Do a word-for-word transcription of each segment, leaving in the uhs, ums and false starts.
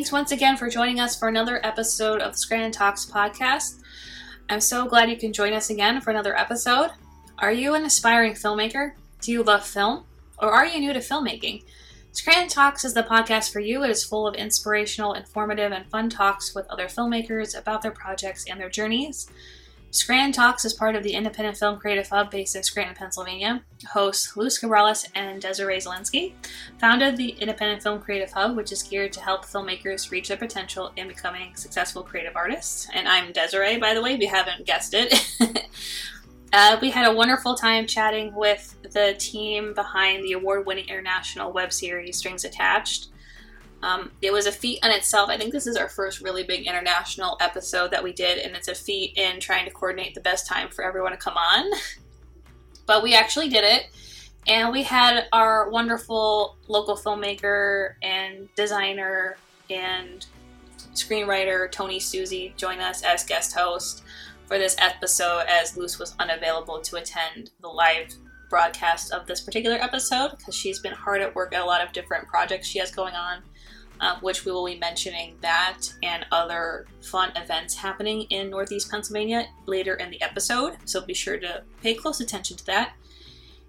Thanks once again for joining us for another episode of the Scranton Talks podcast. I'm so glad you can join us again for another episode. Are you an aspiring filmmaker? Do you love film? Or are you new to filmmaking? Scranton Talks is the podcast for you. It is full of inspirational, informative, and fun talks with other filmmakers about their projects and their journeys. Scranton Talks is part of the Independent Film Creative Hub based in Scranton, Pennsylvania. Hosts Luz Cabrales and Desiree Zielinski founded the Independent Film Creative Hub, which is geared to help filmmakers reach their potential in becoming successful creative artists. And I'm Desiree, by the way, if you haven't guessed it. Uh, we had a wonderful time chatting with the team behind the award-winning international web series, Strings Attached. Um, it was a feat in itself. I think this is our first really big international episode that we did, and it's a feat in trying to coordinate the best time for everyone to come on. But we actually did it, and we had our wonderful local filmmaker and designer and screenwriter, Tony Susie, join us as guest host for this episode, as Luz was unavailable to attend the live broadcast of this particular episode because she's been hard at work at a lot of different projects she has going on, uh, which we will be mentioning that and other fun events happening in Northeast Pennsylvania later in the episode. So be sure to pay close attention to that.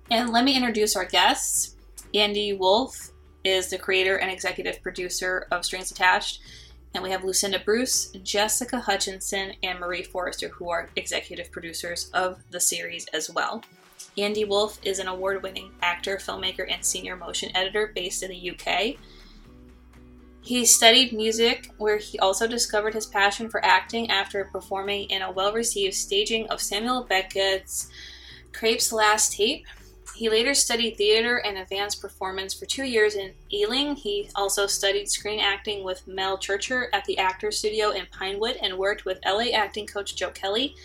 And let me introduce our guests. Andy Wolf is the creator and executive producer of Strings Attached. And we have Lucinda Bruce, Jessica Hutchinson, and Marie Forrester, who are executive producers of the series as well. Andy Wolf is an award-winning actor, filmmaker, and senior motion editor based in the U K. He studied music, where he also discovered his passion for acting after performing in a well-received staging of Samuel Beckett's Crepes Last Tape. He later studied theater and advanced performance for two years in Ealing. He also studied screen acting with Mel Churcher at the Actors Studio in Pinewood and worked with L A acting coach Jo Kelly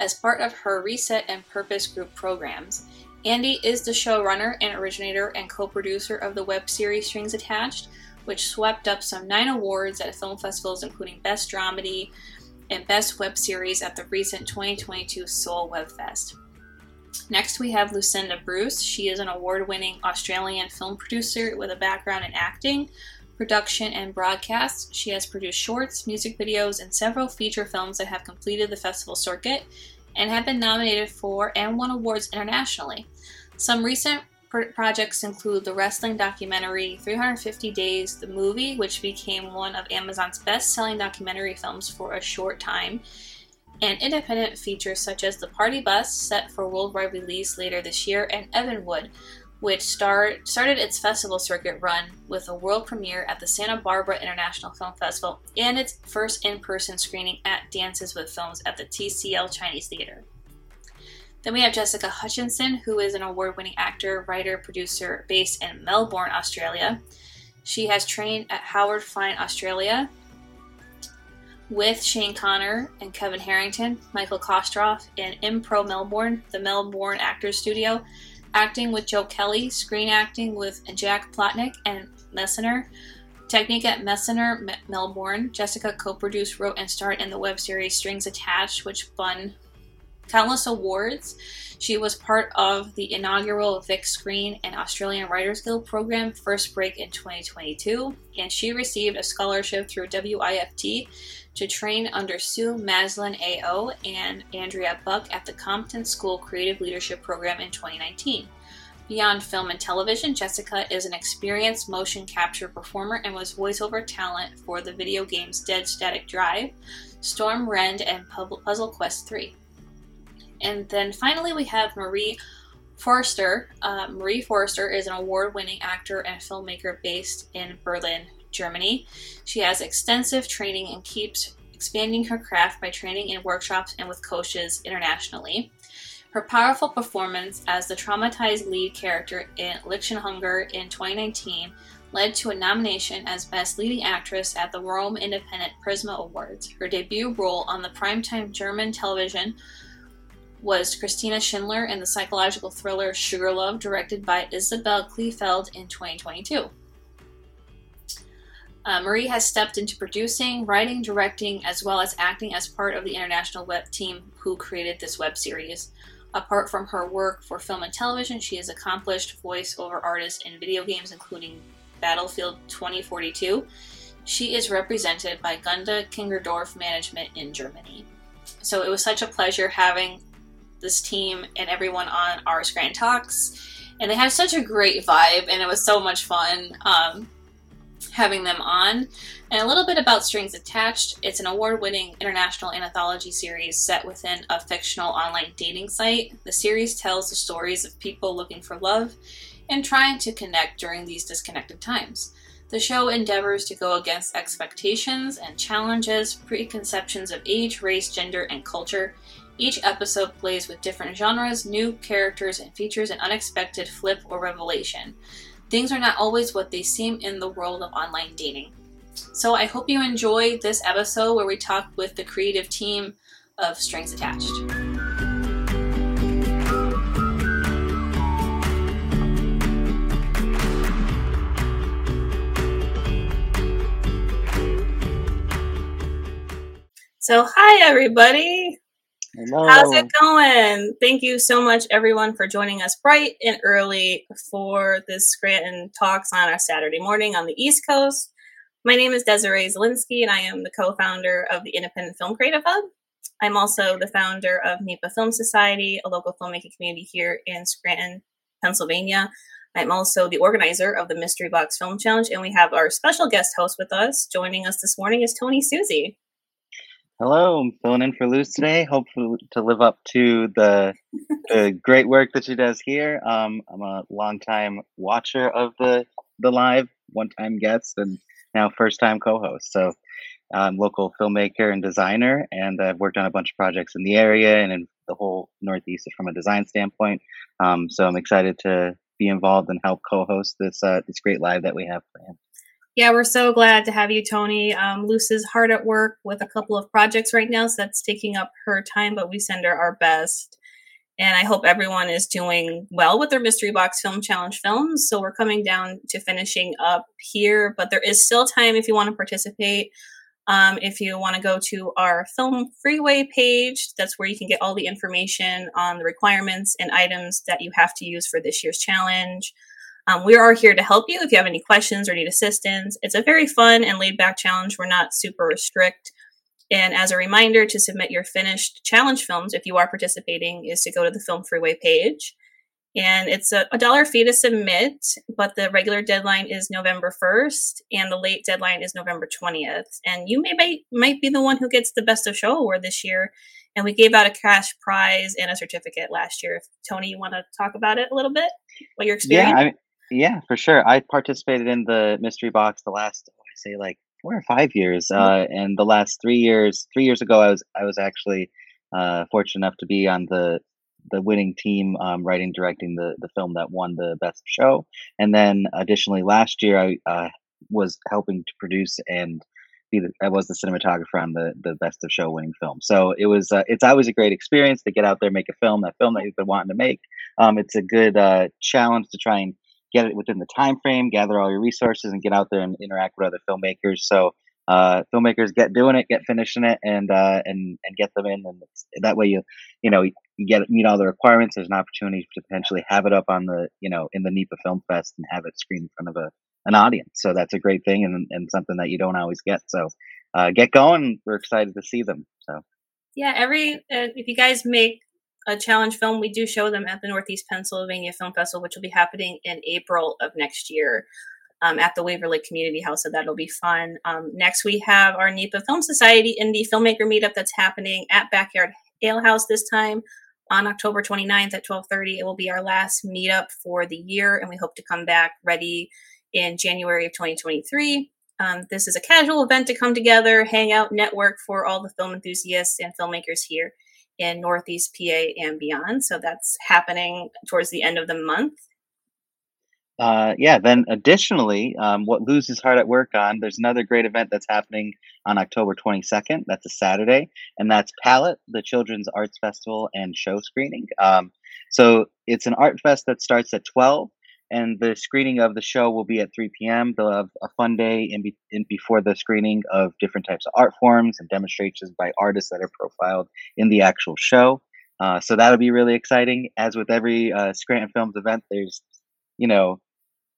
as part of her Reset and Purpose group programs. Andy is the showrunner and originator and co-producer of the web series Strings Attached, which swept up some nine awards at film festivals, including Best Dramedy and Best Web Series at the recent twenty twenty-two Seoul Webfest. Next, we have Lucinda Bruce. She is an award-winning Australian film producer with a background in acting, production, and broadcast. She has produced shorts, music videos, and several feature films that have completed the festival circuit and have been nominated for and won awards internationally. Some recent pr- projects include the wrestling documentary three hundred fifty days, The Movie, which became one of Amazon's best-selling documentary films for a short time, and independent features such as The Party Bus, set for worldwide release later this year, and Evanwood, which start, started its festival circuit run with a world premiere at the Santa Barbara International Film Festival and its first in-person screening at Dances with Films at the T C L Chinese Theater. Then we have Jessica Hutchinson, who is an award-winning actor, writer, producer based in Melbourne, Australia. She has trained at Howard Fine, Australia, with Shane Connor and Kevin Harrington, Michael Kostroff, and Impro Melbourne, the Melbourne Actors Studio, acting with Jo Kelly, screen acting with Jack Plotnick and Messiner, technique at Messiner, Melbourne. Jessica co-produced, wrote, and starred in the web series Strings Attached, which won countless awards. She was part of the inaugural Vic Screen and Australian Writers Guild program First Break in twenty twenty-two, and she received a scholarship through W I F T to train under Sue Maslin A O and Andrea Buck at the Compton School Creative Leadership Program in twenty nineteen. Beyond film and television, Jessica is an experienced motion capture performer and was voiceover talent for the video games Dead Static Drive, Storm Rend, and Puzzle Quest three. And then finally, we have Marie Forrester. Uh, Marie Forrester is an award-winning actor and filmmaker based in Berlin, Germany. She has extensive training and keeps expanding her craft by training in workshops and with coaches internationally. Her powerful performance as the traumatized lead character in Lichtenhunger Hunger in twenty nineteen led to a nomination as Best Leading Actress at the Rome Independent Prisma Awards. Her debut role on the primetime German television was Christina Schindler in the psychological thriller Sugar Love, directed by Isabel Kleefeld in twenty twenty-two. Uh, Marie has stepped into producing, writing, directing, as well as acting as part of the international web team who created this web series. Apart from her work for film and television, she is an accomplished voiceover artist in video games, including Battlefield twenty forty-two. She is represented by Gunda Kingerdorf Management in Germany. So it was such a pleasure having this team and everyone on our Scranton Talks. And they had such a great vibe, and it was so much fun um, having them on. And a little bit about Strings Attached. It's an award-winning international anthology series set within a fictional online dating site. The series tells the stories of people looking for love and trying to connect during these disconnected times. The show endeavors to go against expectations and challenges, preconceptions of age, race, gender, and culture. Each episode plays with different genres, new characters, and features an unexpected flip or revelation. Things are not always what they seem in the world of online dating. So I hope you enjoyed this episode where we talked with the creative team of Strings Attached. So hi, everybody. Hello. How's it going? Thank you so much, everyone, for joining us bright and early for this Scranton Talks on a Saturday morning on the East Coast. My name is Desiree Zielinski, and I am the co-founder of the Independent Film Creative Hub. I'm also the founder of NEPA Film Society, a local filmmaking community here in Scranton, Pennsylvania. I'm also the organizer of the Mystery Box Film Challenge, and we have our special guest host with us. Joining us this morning is Tony Susie. Hello, I'm filling in for Luce today. Hopefully to live up to the, the great work that she does here. Um, I'm a longtime watcher of the the live, one-time guest, and now first-time co-host. So I'm a local filmmaker and designer, and I've worked on a bunch of projects in the area and in the whole Northeast from a design standpoint. Um, so I'm excited to be involved and help co-host this uh, this great live that we have planned. Yeah, we're so glad to have you, Tony. Um, Luce is hard at work with a couple of projects right now, so that's taking up her time, but we send her our best. And I hope everyone is doing well with their Mystery Box Film Challenge films. So we're coming down to finishing up here, but there is still time if you want to participate. Um, if you want to go to our Film Freeway page, that's where you can get all the information on the requirements and items that you have to use for this year's challenge. Um, we are here to help you if you have any questions or need assistance. It's a very fun and laid-back challenge. We're not super strict. And as a reminder, to submit your finished challenge films, if you are participating, is to go to the Film Freeway page. And it's a, a dollar fee to submit, but the regular deadline is November first, and the late deadline is November twentieth. And you may be, might be the one who gets the Best of Show award this year. And we gave out a cash prize and a certificate last year. If, Tony, you want to talk about it a little bit? What your experience? Yeah, I mean- Yeah, for sure. I participated in the Mystery Box the last, I say, like four or five years, uh, and the last three years. Three years ago, I was I was actually uh, fortunate enough to be on the the winning team, um, writing, directing the the film that won the Best of Show. And then, additionally, last year I uh, was helping to produce and be the, I was the cinematographer on the the Best of Show winning film. So it was uh, it's always a great experience to get out there, make a film, that film that you've been wanting to make. Um, it's a good uh, challenge to try and get it within the time frame, gather all your resources, and get out there and interact with other filmmakers. So uh, filmmakers, get doing it, get finishing it, and uh, and and get them in. And it's, that way, you you know you get meet all the requirements. There's an opportunity to potentially have it up on the you know in the NEPA Film Fest and have it screened in front of a an audience. So that's a great thing, and and something that you don't always get. So uh, get going. We're excited to see them. So yeah, every uh, if you guys make a challenge film, we do show them at the Northeast Pennsylvania Film Festival, which will be happening in April of next year um, at the Waverly Community House. So that'll be fun. Um, next, we have our NEPA Film Society Indie Filmmaker Meetup that's happening at Backyard Ale House this time on October twenty-ninth at twelve thirty. It will be our last meetup for the year, and we hope to come back ready in January of twenty twenty-three. Um, this is a casual event to come together, hang out, network for all the film enthusiasts and filmmakers here in Northeast P A and beyond. So that's happening towards the end of the month. Uh, yeah, then additionally, um, what Luz is hard at work on, there's another great event that's happening on October twenty-second. That's a Saturday. And that's Palette, the Children's Arts Festival and show screening. Um, so it's an art fest that starts at twelve. And the screening of the show will be at three p.m. They'll have a fun day in, be- in before the screening of different types of art forms and demonstrations by artists that are profiled in the actual show. Uh, so that'll be really exciting. As with every uh, Scranton Films event, there's, you know,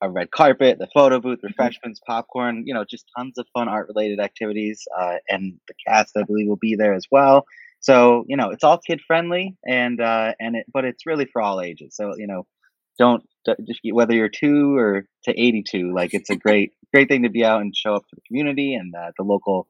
a red carpet, the photo booth, refreshments, popcorn, you know, just tons of fun art-related activities. Uh, and the cast, I believe, will be there as well. So, you know, it's all kid-friendly, and uh, and it, but it's really for all ages. So, you know, don't, whether you're two or to eighty-two, like, it's a great, great thing to be out and show up for the community and uh, the local,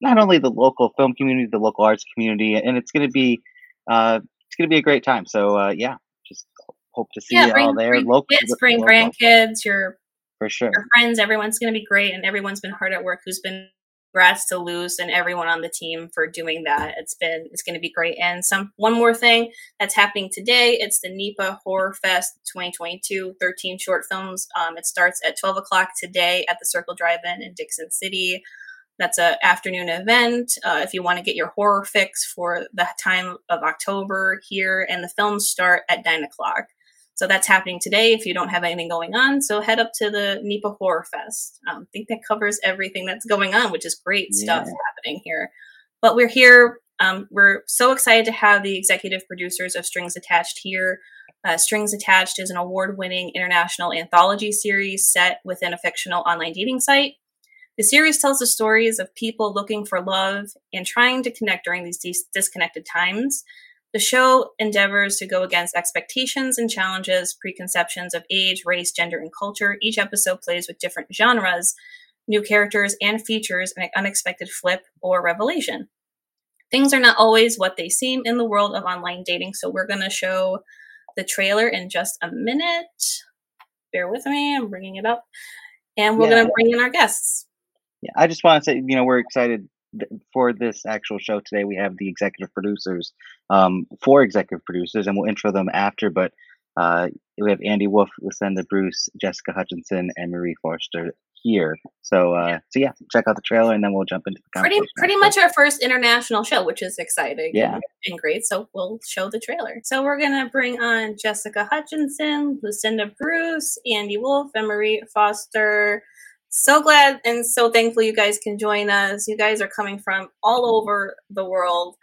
not only the local film community, the local arts community, and it's going to be, uh, it's going to be a great time. So, uh, yeah, just hope to see yeah, you bring, all there. Bring local, kids, bring local. grandkids, your, for sure. your friends, everyone's going to be great. And everyone's been hard at work who's been congrats to Luz and everyone on the team for doing that. It's been, it's going to be great. And some, one more thing that's happening today, it's the NEPA Horror Fest twenty twenty-two, thirteen short films. Um, it starts at twelve o'clock today at the Circle Drive-In in Dixon City. That's an afternoon event. Uh, if you want to get your horror fix for the time of October here, and the films start at nine o'clock. So that's happening today if you don't have anything going on. So head up to the NEPA Horror Fest. Um, I think that covers everything that's going on, which is great yeah. stuff happening here. But we're here. Um, we're so excited to have the executive producers of Strings Attached here. Uh, Strings Attached is an award-winning international anthology series set within a fictional online dating site. The series tells the stories of people looking for love and trying to connect during these dis- disconnected times. The show endeavors to go against expectations and challenges, preconceptions of age, race, gender, and culture. Each episode plays with different genres, new characters, and features an unexpected flip or revelation. Things are not always what they seem in the world of online dating, so we're going to show the trailer in just a minute. Bear with me, I'm bringing it up. And we're yeah. going to bring in our guests. Yeah, I just want to say, you know, we're excited for this actual show today. We have the executive producers, um, four executive producers, and we'll intro them after. But uh, we have Andy Wolf, Lucinda Bruce, Jessica Hutchinson, and Marie Forrester here. So, uh, so yeah, check out the trailer, and then we'll jump into the conversation. Pretty, pretty much our first international show, which is exciting yeah. and great. So we'll show the trailer. So we're going to bring on Jessica Hutchinson, Lucinda Bruce, Andy Wolf, and Marie Forrester. So glad and so thankful you guys can join us. You guys are coming from all over the world.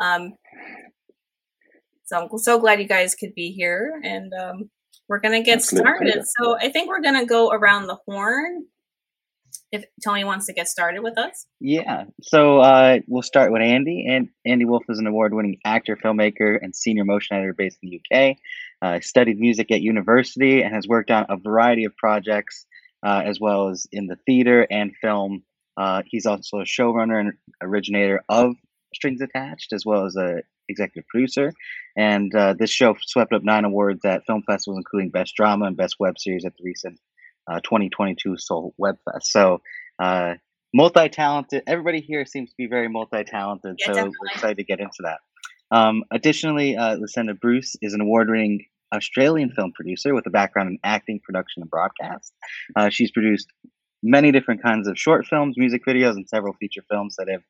Um, so I'm so glad you guys could be here. And um, we're going to get Absolutely. started. So I think we're going to go around the horn if Tony wants to get started with us. Yeah. So uh, we'll start with Andy. And Andy Wolf is an award-winning actor, filmmaker, and senior motion editor based in the U K. Uh, studied music at university and has worked on a variety of projects, Uh, as well as in the theater and film. Uh, he's also a showrunner and originator of Strings Attached, as well as an executive producer. And uh, this show swept up nine awards at film festivals, including Best Drama and Best Web Series at the recent uh, twenty twenty-two Seoul Webfest. So uh, multi-talented. Everybody here seems to be very multi-talented, yeah, so definitely. We're excited to get into that. Um, additionally, uh, Lucinda Bruce is an award-winning Australian film producer with a background in acting, production, and broadcast. Uh, she's produced many different kinds of short films, music videos, and several feature films that have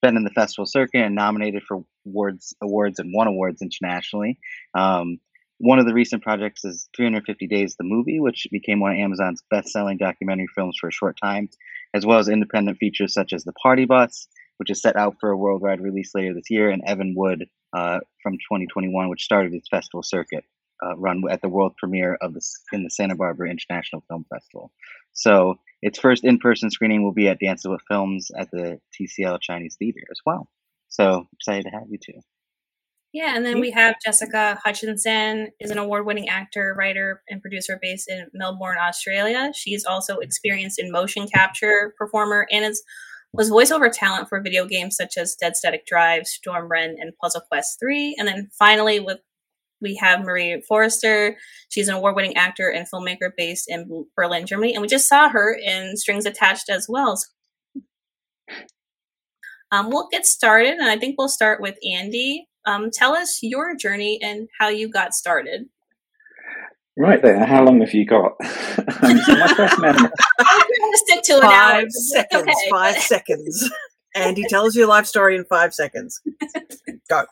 been in the festival circuit and nominated for awards, awards and won awards internationally. Um, one of the recent projects is three hundred fifty days, the movie, which became one of Amazon's best-selling documentary films for a short time, as well as independent features such as The Party Bus, which is set out for a worldwide release later this year, and Evanwood uh, from twenty twenty-one, which started its festival circuit. Uh, run at the world premiere of the in the Santa Barbara International Film Festival. So its first in-person screening will be at Dances with Films at the T C L Chinese Theater as well. So excited to have you two. Yeah, and then we have Jessica Hutchinson, is an award-winning actor, writer, and producer based in Melbourne, Australia. She's also experienced in motion capture, performer, and is was voiceover talent for video games such as Dead Static Drive, Storm Rend, and Puzzle Quest three. And then finally with we have Marie Forrester. She's an award-winning actor and filmmaker based in Berlin, Germany. And we just saw her in Strings Attached as well. Um, we'll get started. And I think we'll start with Andy. Um, tell us your journey and how you got started. Right then. How long have you got? um, so my first memory. I'm going to stick to an hour. Five seconds. Okay. Five seconds. Andy, tell us your life story in five seconds. Go.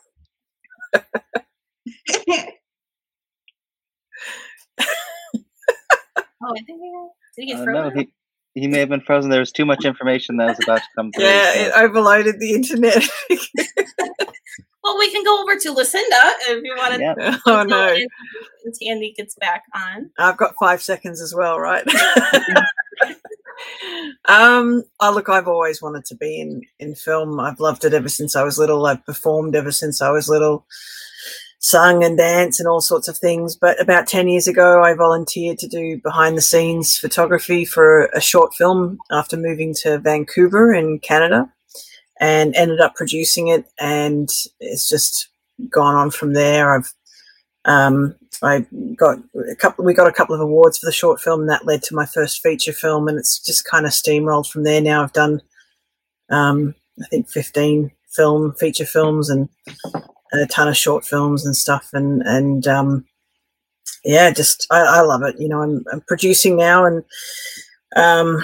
Oh, I think he, did he get frozen? Uh, no, he, he may have been frozen. There was too much information that was about to come through. Yeah, it overloaded the internet. Well, we can go over to Lucinda if you want to. Yep. Oh, no. since Andy gets back on. I've got five seconds as well, right? um oh look I've always wanted to be in in film. I've loved it ever since I was little. I've performed ever since I was little, sung and dance and all sorts of things. But about ten years ago I volunteered to do behind the scenes photography for a short film after moving to Vancouver in Canada, and ended up producing it, and it's just gone on from there. I've um I got a couple, we got a couple of awards for the short film, and that led to my first feature film, and it's just kind of steamrolled from there. Now I've done, um, I think fifteen film feature films and a ton of short films and stuff. And, and, um, yeah, just, I, I love it. You know, I'm, I'm producing now, and, um,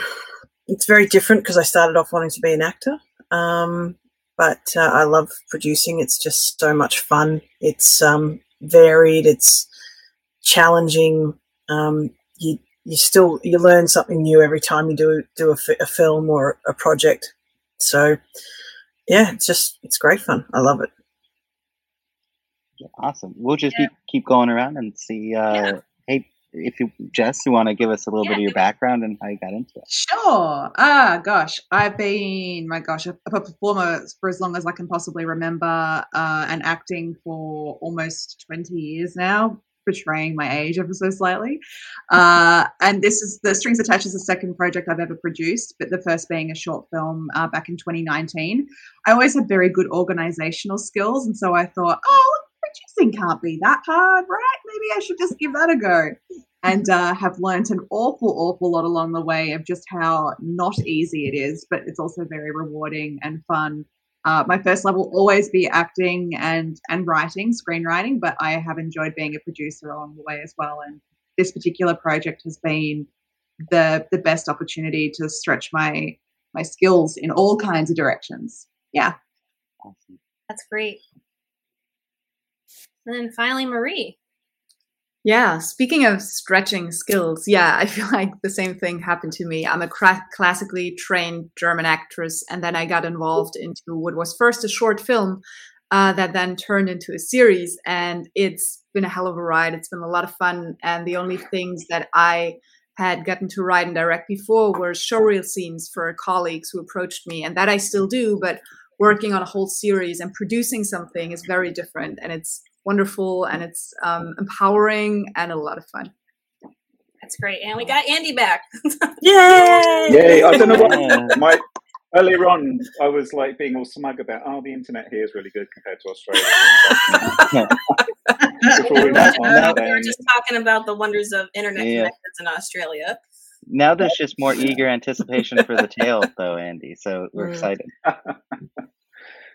it's very different because I started off wanting to be an actor. Um, but, uh, I love producing. It's just so much fun. It's, um, varied. It's challenging. Um, you you still you learn something new every time you do do a, a film or a project. So yeah, it's just it's great fun. I love it. Yeah, awesome. We'll just yeah. keep, keep going around and see. Uh, yeah. Hey, if you Jess, you want to give us a little yeah. bit of your background and how you got into it? Sure. Ah, gosh, I've been my gosh a, a performer for as long as I can possibly remember, uh, and acting for almost twenty years now. Betraying my age ever so slightly, uh, and this is the Strings Attached is the second project I've ever produced, but the first being a short film uh, back in twenty nineteen. I always had very good organizational skills, and so I thought, oh, producing can't be that hard, right? Maybe I should just give that a go, and uh, have learned an awful, awful lot along the way of just how not easy it is, but it's also very rewarding and fun. Uh, my first love will always be acting and and writing, screenwriting, but I have enjoyed being a producer along the way as well. And this particular project has been the the best opportunity to stretch my my skills in all kinds of directions. Yeah. Awesome. That's great. And then finally, Marie. Yeah, speaking of stretching skills, yeah, I feel like the same thing happened to me. I'm a cra- classically trained German actress, and then I got involved into what was first a short film uh, that then turned into a series, and it's been a hell of a ride. It's been a lot of fun, and the only things that I had gotten to write and direct before were showreel scenes for colleagues who approached me, and that I still do, but working on a whole series and producing something is very different, and it's wonderful, and it's um, empowering and a lot of fun. That's great. And we got Andy back. Yay! Yay! I don't know what my earlier on I was like being all smug about oh the internet here is really good compared to Australia. Before we went on that, we were just talking about the wonders of internet yeah. connections in Australia. Now there's just more eager anticipation for the tale though, Andy. So we're mm. excited.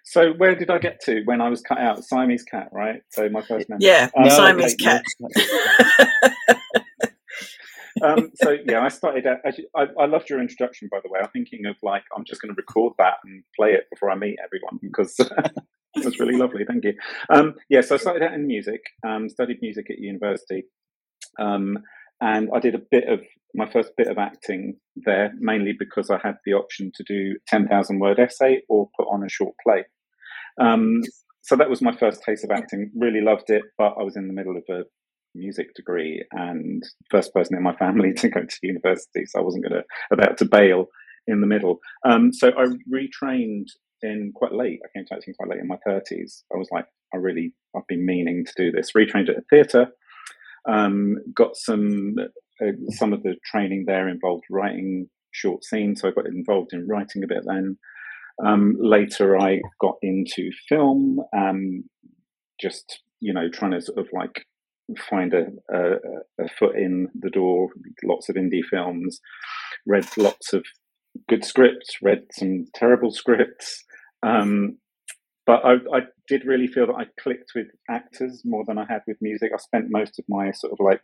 So where did I get to when I was cut out? Siamese cat, right? So my first memory. Yeah, um, Siamese okay. cat. um, so yeah, I started out, as you, I, I loved your introduction, by the way. I'm thinking of like, I'm just going to record that and play it before I meet everyone because it was really lovely. Thank you. Um, yeah, so I started out in music, um, studied music at university. Um, and I did a bit of, my first bit of acting there, mainly because I had the option to do ten thousand word essay or put on a short play. Um, so that was my first taste of acting. Really loved it, but I was in the middle of a music degree and first person in my family to go to university, so I wasn't going to about to bail in the middle. Um, so I retrained in quite late. I came to acting quite late in my thirties. I was like, I really, I've been meaning to do this. Retrained at a theatre, um, got some... Uh, some of the training there involved writing short scenes, so I got involved in writing a bit then. Um, later I got into film, um, just, you know, trying to sort of like find a, a, a foot in the door, lots of indie films, read lots of good scripts, read some terrible scripts. Um, but I, I did really feel that I clicked with actors more than I had with music. I spent most of my sort of like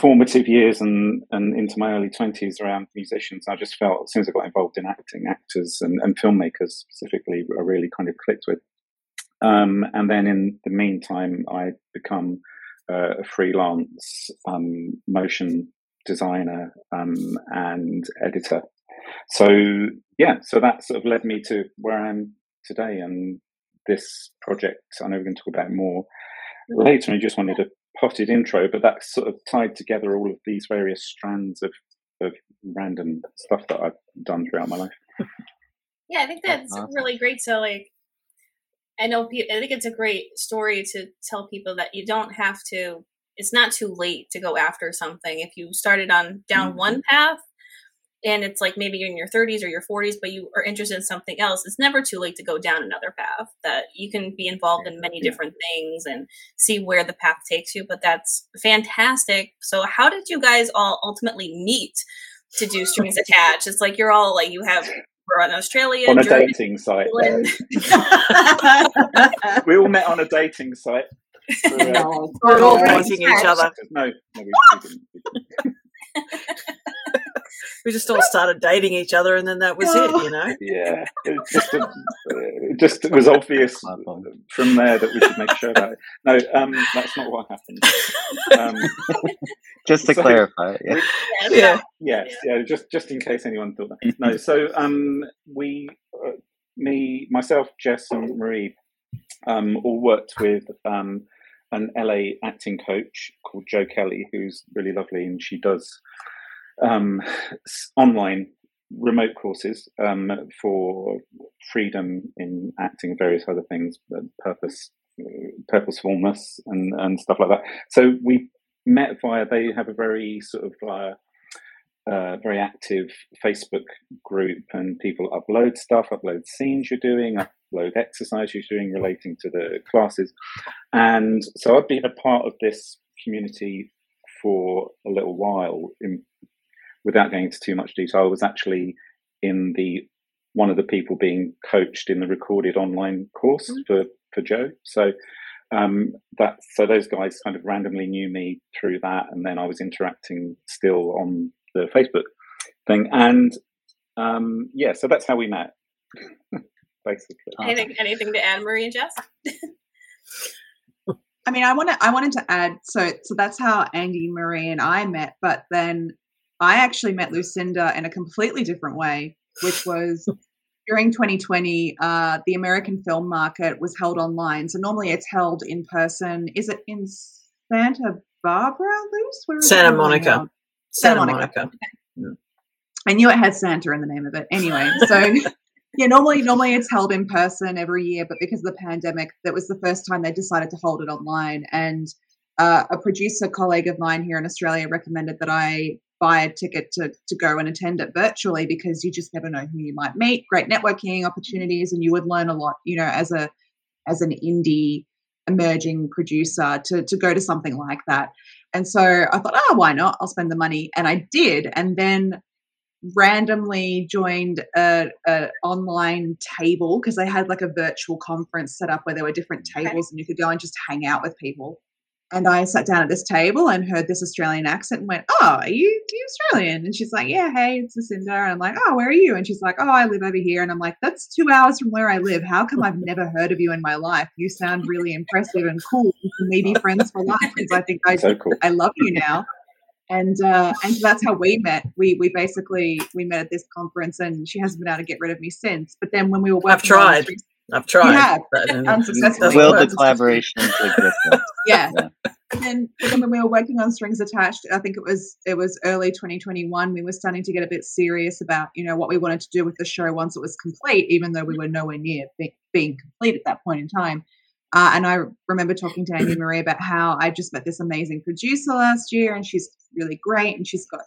formative years and, and into my early twenties around musicians. I just felt as soon as I got involved in acting, actors and, and filmmakers specifically, I really kind of clicked with. Um, and then in the meantime, I become uh, a freelance um, motion designer um, and editor. So yeah, so that sort of led me to where I am today. And this project, I know we're going to talk about more, later, and I just wanted a potted intro, but that sort of tied together all of these various strands of, of random stuff that I've done throughout my life. Yeah, I think that's uh-huh. really great. So, like, I know, pe- I think it's a great story to tell people that you don't have to, it's not too late to go after something. If you started on down mm-hmm. one path and it's like maybe you're in your thirties or your forties, but you are interested in something else, it's never too late to go down another path. That you can be involved in many different things and see where the path takes you. But that's fantastic. So how did you guys all ultimately meet to do Strings Attached? It's like you're all like, you have... We're on Australia. On a Germany, dating site. We all met on a dating site. For, uh, no, we're all dating each other. No, no we, we didn't. We just all started dating each other, and then that was oh. it, you know? Yeah. It just, uh, it just it was obvious from there that we should make sure about it. No, um, that's not what happened. Um, just to so, clarify. Yeah. Yeah, yeah. Yes, yeah, just just in case anyone thought that. No, so um, we, uh, me, myself, Jess and Marie um, all worked with um, an L A acting coach called Jo Kelly, who's really lovely, and she does... um online remote courses um for freedom in acting, various other things, purpose purposefulness and and stuff like that. So we met via, they have a very sort of uh, uh very active Facebook group, and people upload stuff, upload scenes you're doing, upload exercise you're doing relating to the classes. And so I've been a part of this community for a little while. In Without going into too much detail, I was actually in the one of the people being coached in the recorded online course mm-hmm. for for Joe. So um, that so those guys kind of randomly knew me through that, and then I was interacting still on the Facebook thing, and um, yeah, so that's how we met, basically. Anything, anything to add, Marie and Jess? I mean, I want to. I wanted to add. So so that's how Andy, Marie, and I met, but then. I actually met Lucinda in a completely different way, which was during twenty twenty, uh, the American film market was held online. So normally it's held in person. Is it in Santa Barbara, Luce? Santa Monica. Santa, Santa Monica. Santa Monica. Yeah. I knew it had Santa in the name of it. Anyway, so yeah, normally normally it's held in person every year, but because of the pandemic, that was the first time they decided to hold it online. And uh, a producer colleague of mine here in Australia recommended that I buy a ticket to, to go and attend it virtually, because you just never know who you might meet. Great networking opportunities, and you would learn a lot, you know, as a as an indie emerging producer to to go to something like that. And so I thought, oh, why not? I'll spend the money, and I did. And then randomly joined a, a online table, because they had like a virtual conference set up where there were different tables, and you could go and just hang out with people. And I sat down at this table and heard this Australian accent and went, oh, are you, are you Australian? And she's like, yeah, hey, it's Lucinda. And I'm like, oh, where are you? And she's like, oh, I live over here. And I'm like, that's two hours from where I live. How come I've never heard of you in my life? You sound really impressive and cool. We can maybe friends for life, because I think I, so cool. I love you now. And uh, and so that's how we met. We we basically we met at this conference, and she hasn't been able to get rid of me since. But then when we were working, I've tried. On- I've tried. Yeah, unsuccessfully. Will the collaboration into existence? Yeah. yeah. And then, then when we were working on Strings Attached, I think it was it was early twenty twenty-one, we were starting to get a bit serious about, you know, what we wanted to do with the show once it was complete, even though we were nowhere near be- being complete at that point in time. Uh, and I remember talking to Andy Marie about how I just met this amazing producer last year, and she's really great, and she's got,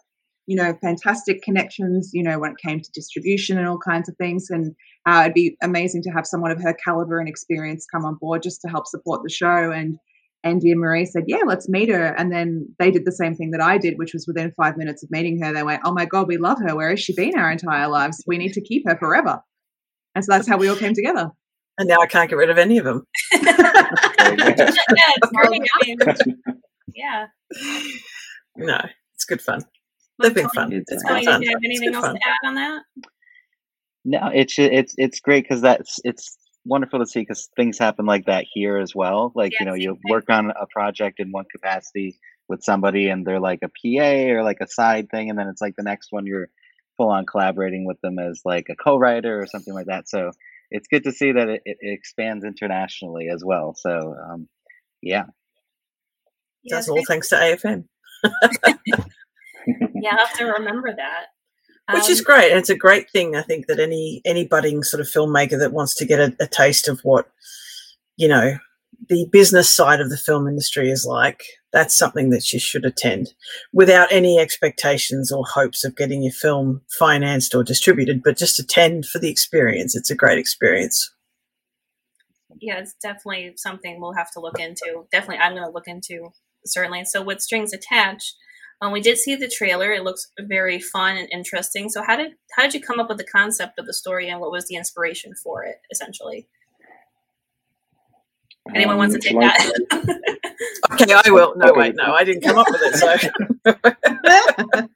you know, fantastic connections, you know, when it came to distribution and all kinds of things. And uh, it'd be amazing to have someone of her caliber and experience come on board just to help support the show. And Andy and Marie said, yeah, let's meet her. And then they did the same thing that I did, which was within five minutes of meeting her, they went, oh my God, we love her. Where has she been our entire lives? We need to keep her forever. And so that's how we all came together. And now I can't get rid of any of them. yeah, yeah. No, it's good fun. They've been fun. It's fun. Do you have anything else fun. to add on that? No, it's it's it's great, because that's it's wonderful to see, because things happen like that here as well. Like yeah, you know, you work on a project in one capacity with somebody, and they're like a P A or like a side thing, and then it's like the next one you're full on collaborating with them as like a co-writer or something like that. So it's good to see that it, it expands internationally as well. So um, yeah, That's yes, all thanks to A F M. Yeah, I have to remember that. Which um, is great. And it's a great thing, I think, that any any budding sort of filmmaker that wants to get a, a taste of what, you know, the business side of the film industry is like, that's something that you should attend without any expectations or hopes of getting your film financed or distributed, but just attend for the experience. It's a great experience. Yeah, it's definitely something we'll have to look into. Definitely I'm going to look into, certainly. So with Strings Attached, um, we did see the trailer. It looks very fun and interesting. So how did how did you come up with the concept of the story, and what was the inspiration for it, essentially? Anyone um, wants to take like that? Okay, I will. No, okay. Wait, no, I didn't come up with it,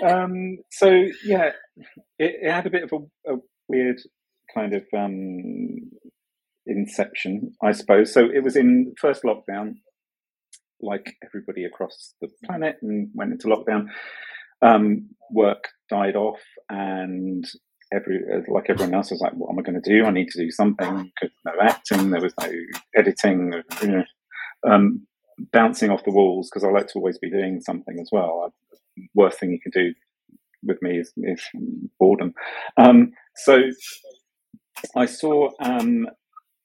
so. um, so, yeah, it, it had a bit of a, a weird kind of um, inception, I suppose. So it was in first lockdown, like everybody across the planet, and went into lockdown. Um, work died off, and every like everyone else was like, what am I going to do? I need to do something, because no acting, there was no editing, you know, um, bouncing off the walls, because I like to always be doing something as well. The worst thing you can do with me is, is boredom. Um, so I saw um,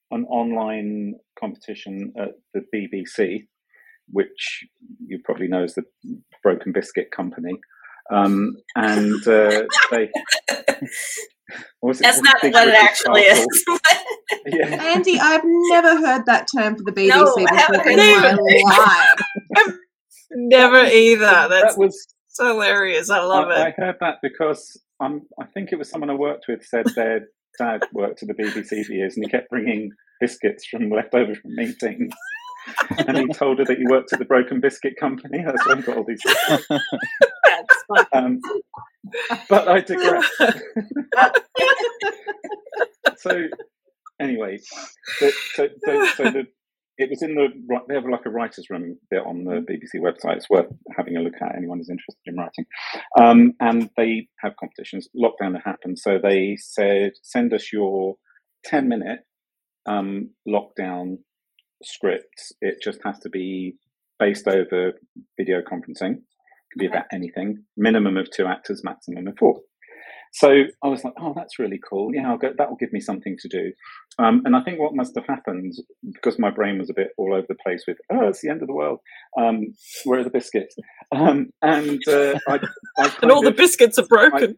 an online competition at the B B C, which you probably know as the Broken Biscuit Company. Um, and uh, they. What was it? That's what not what it actually castle? Is. Yeah. Andy, I've never heard that term for the B B C no, before I in never. My life. I've never either. That's that was, hilarious. I love I, it. I heard that because I'm, I think it was someone I worked with said their dad worked at the B B C for years, and he kept bringing biscuits from leftover from meetings. And he told her that he worked at the Broken Biscuit Company. That's why I got all these. That's funny. Um, but I digress. so, anyway, so, so, so the, it was in the. They have like a writer's room bit on the B B C website. It's worth having a look at. Anyone who's interested in writing, um, and they have competitions. Lockdown had happened, so they said, "Send us your ten-minute um, lockdown." Scripts. It just has to be based over video conferencing. It could be about anything. Minimum of two actors, maximum of four. So I was like, "Oh, that's really cool. Yeah, I'll go. That will give me something to do." Um, and I think what must have happened, because my brain was a bit all over the place with, "Oh, it's the end of the world. Um, where are the biscuits?" Um, and uh, I, I kind and all of, the biscuits are broken.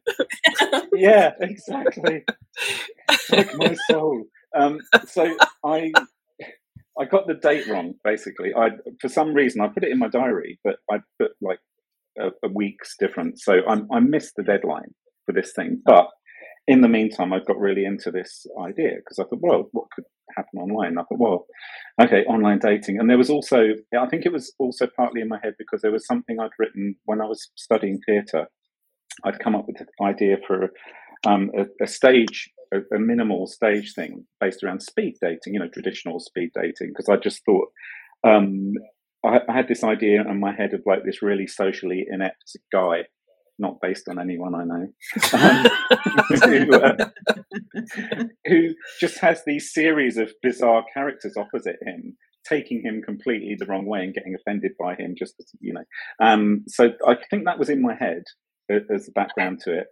I, yeah, exactly. Like my soul. Um, so I. I got the date wrong, basically. I, for some reason, I put it in my diary, but I put like a, a week's difference. So I'm, I missed the deadline for this thing. But in the meantime, I got really into this idea because I thought, well, what could happen online? I thought, well, okay, online dating. And there was also, I think it was also partly in my head because there was something I'd written when I was studying theatre. I'd come up with an idea for um, a, a stage a minimal stage thing based around speed dating, you know, traditional speed dating, because I just thought um, I, I had this idea in my head of like this really socially inept guy, not based on anyone I know, um, who, uh, who just has these series of bizarre characters opposite him, taking him completely the wrong way and getting offended by him just, you know. Um, so I think that was in my head as the background to it.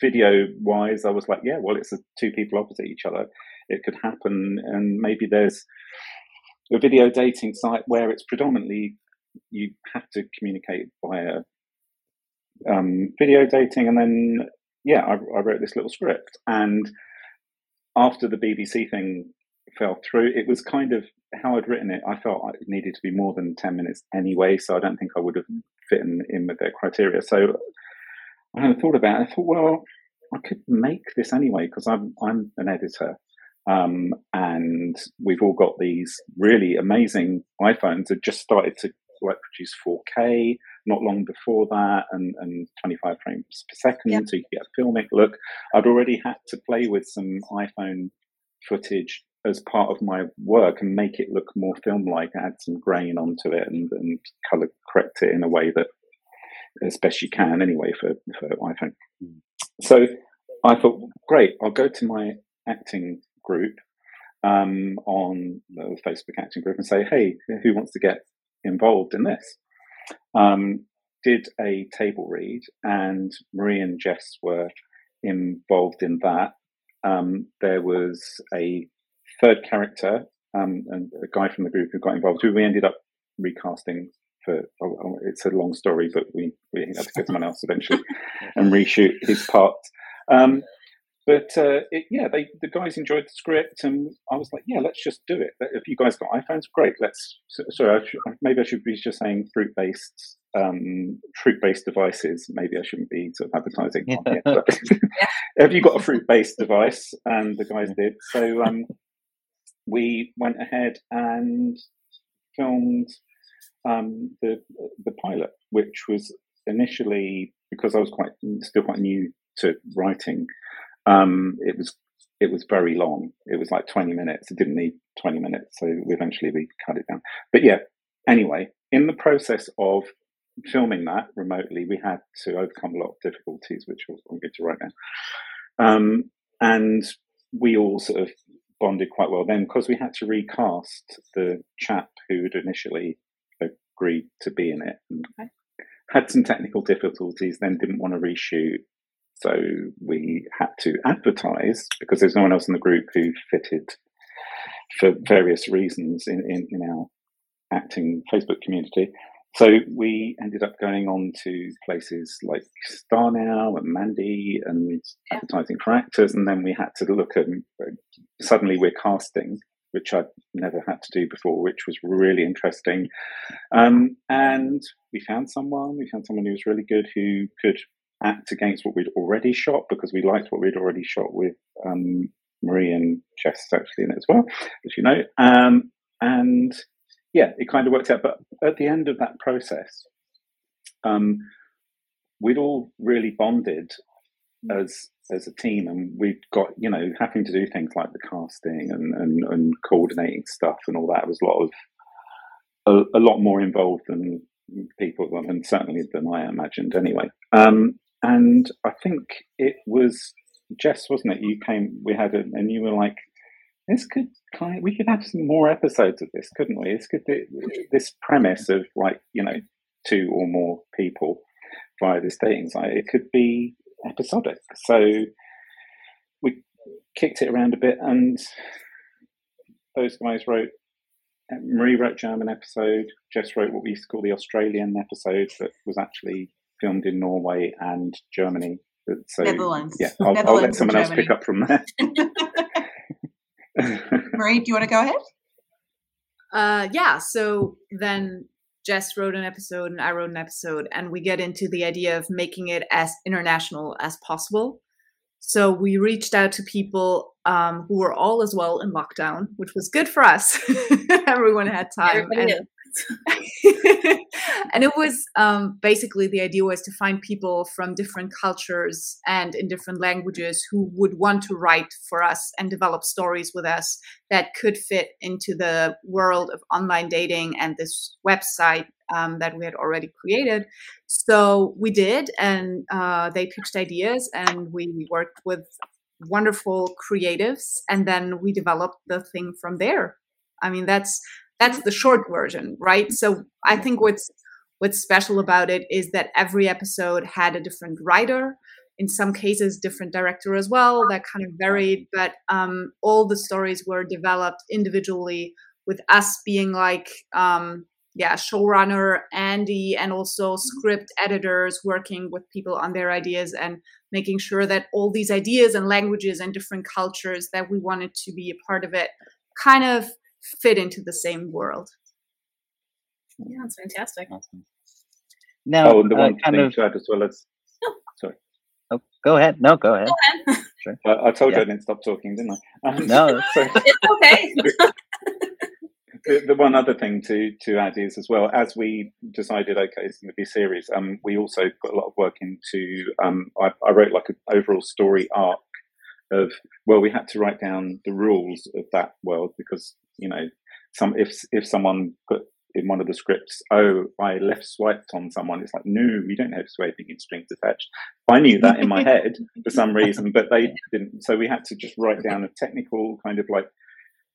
Video wise, I was like, yeah, well, it's a, two people opposite each other. It could happen. And maybe there's a video dating site where it's predominantly you have to communicate via um, video dating. And then, yeah, I, I wrote this little script. And after the B B C thing fell through, it was kind of how I'd written it. I felt it needed to be more than ten minutes anyway. So I don't think I would have fit in, in with their criteria. So I had thought about it. I thought, well, I could make this anyway because I'm I'm an editor, um, and we've all got these really amazing iPhones that just started to like produce four K not long before that, and, and twenty-five frames per second, yeah. So you get a filmic look. I'd already had to play with some iPhone footage as part of my work and make it look more film-like. I had some grain onto it and, and color correct it in a way that. As best you can, anyway, for, for iPhone. So I thought, great, I'll go to my acting group um, on the Facebook Action Group and say, hey, who wants to get involved in this? Um, did a table read, and Marie and Jess were involved in that. Um, there was a third character, um, and a guy from the group who got involved, who we ended up recasting for, oh, it's a long story, but we, we had to get someone else eventually and reshoot his part. Um, but uh, it, yeah, they, the guys enjoyed the script, and I was like, yeah, let's just do it. If you guys got iPhones, great. Let's, sorry, I should, maybe I should be just saying fruit-based, um, fruit-based devices. Maybe I shouldn't be sort of advertising on here, but have you got a fruit-based device? And the guys did. So um, we went ahead and filmed um, the the pilot, which was initially, because I was quite still quite new to writing, um, it was it was very long. It was like twenty minutes. It didn't need twenty minutes, so we eventually we cut it down. But yeah, anyway, in the process of filming that remotely, we had to overcome a lot of difficulties, which I'll get to right now. Um, and we all sort of bonded quite well then, because we had to recast the chap who had initially agreed to be in it. And okay. Had some technical difficulties, then didn't want to reshoot. So we had to advertise, because there's no one else in the group who fitted for various reasons in, in, in our acting Facebook community. So we ended up going on to places like Star Now and Mandy and advertising for actors. And then we had to look at, suddenly we're casting, which I'd never had to do before, which was really interesting. Um, and we found someone, we found someone who was really good, who could act against what we'd already shot, because we liked what we'd already shot with um, Marie and Jess actually in it as well, as you know. Um, and... yeah, it kind of worked out. But at the end of that process, um, we'd all really bonded as as a team, and we'd got, you know, having to do things like the casting and, and, and coordinating stuff and all that was a lot of a, a lot more involved than people, and certainly than I imagined anyway. Um, and I think it was Jess, wasn't it? You came, we had, a, and you were like, this could kind of, we could have some more episodes of this, couldn't we? This could be, this premise of like, you know, two or more people via this dating site, it could be episodic. So we kicked it around a bit, and those guys wrote, Marie wrote German episode, Jess wrote what we used to call the Australian episode, that was actually filmed in Norway and Germany. So Netherlands. Yeah, I'll, Netherlands I'll let someone else pick up from there. Marie, do you want to go ahead? Uh, yeah, so then Jess wrote an episode and I wrote an episode, and we get into the idea of making it as international as possible. So we reached out to people um, who were all as well in lockdown, which was good for us. Everyone had time. And, and it was um, basically the idea was to find people from different cultures and in different languages who would want to write for us and develop stories with us that could fit into the world of online dating and this website um, that we had already created. So we did, and uh, they pitched ideas, and we worked with wonderful creatives, and then we developed the thing from there. I mean, that's that's the short version, right? So I think what's what's special about it is that every episode had a different writer, in some cases different director as well. That kind of varied, but um, all the stories were developed individually, with us being like, um, yeah, showrunner, Andy, and also script editors working with people on their ideas and making sure that all these ideas and languages and different cultures that we wanted to be a part of it kind of fit into the same world. Yeah, that's fantastic. Awesome. Now, oh, and the one uh, thing of... to add as well as... No. Sorry. Oh, go ahead. No, go ahead. Go ahead. Sure. I, I told yeah. you I didn't stop talking, didn't I? Um, no. So... It's okay. the, the one other thing to, to add is as well, as we decided, okay, it's going to be a series, um, we also put a lot of work into... Um, I, I wrote like an overall story arc of... Well, we had to write down the rules of that world, because... You know, some if if someone put in one of the scripts, oh, I left swiped on someone. It's like, no, we don't have swiping in Strings Attached. I knew that in my head for some reason, but they didn't. So we had to just write down a technical kind of like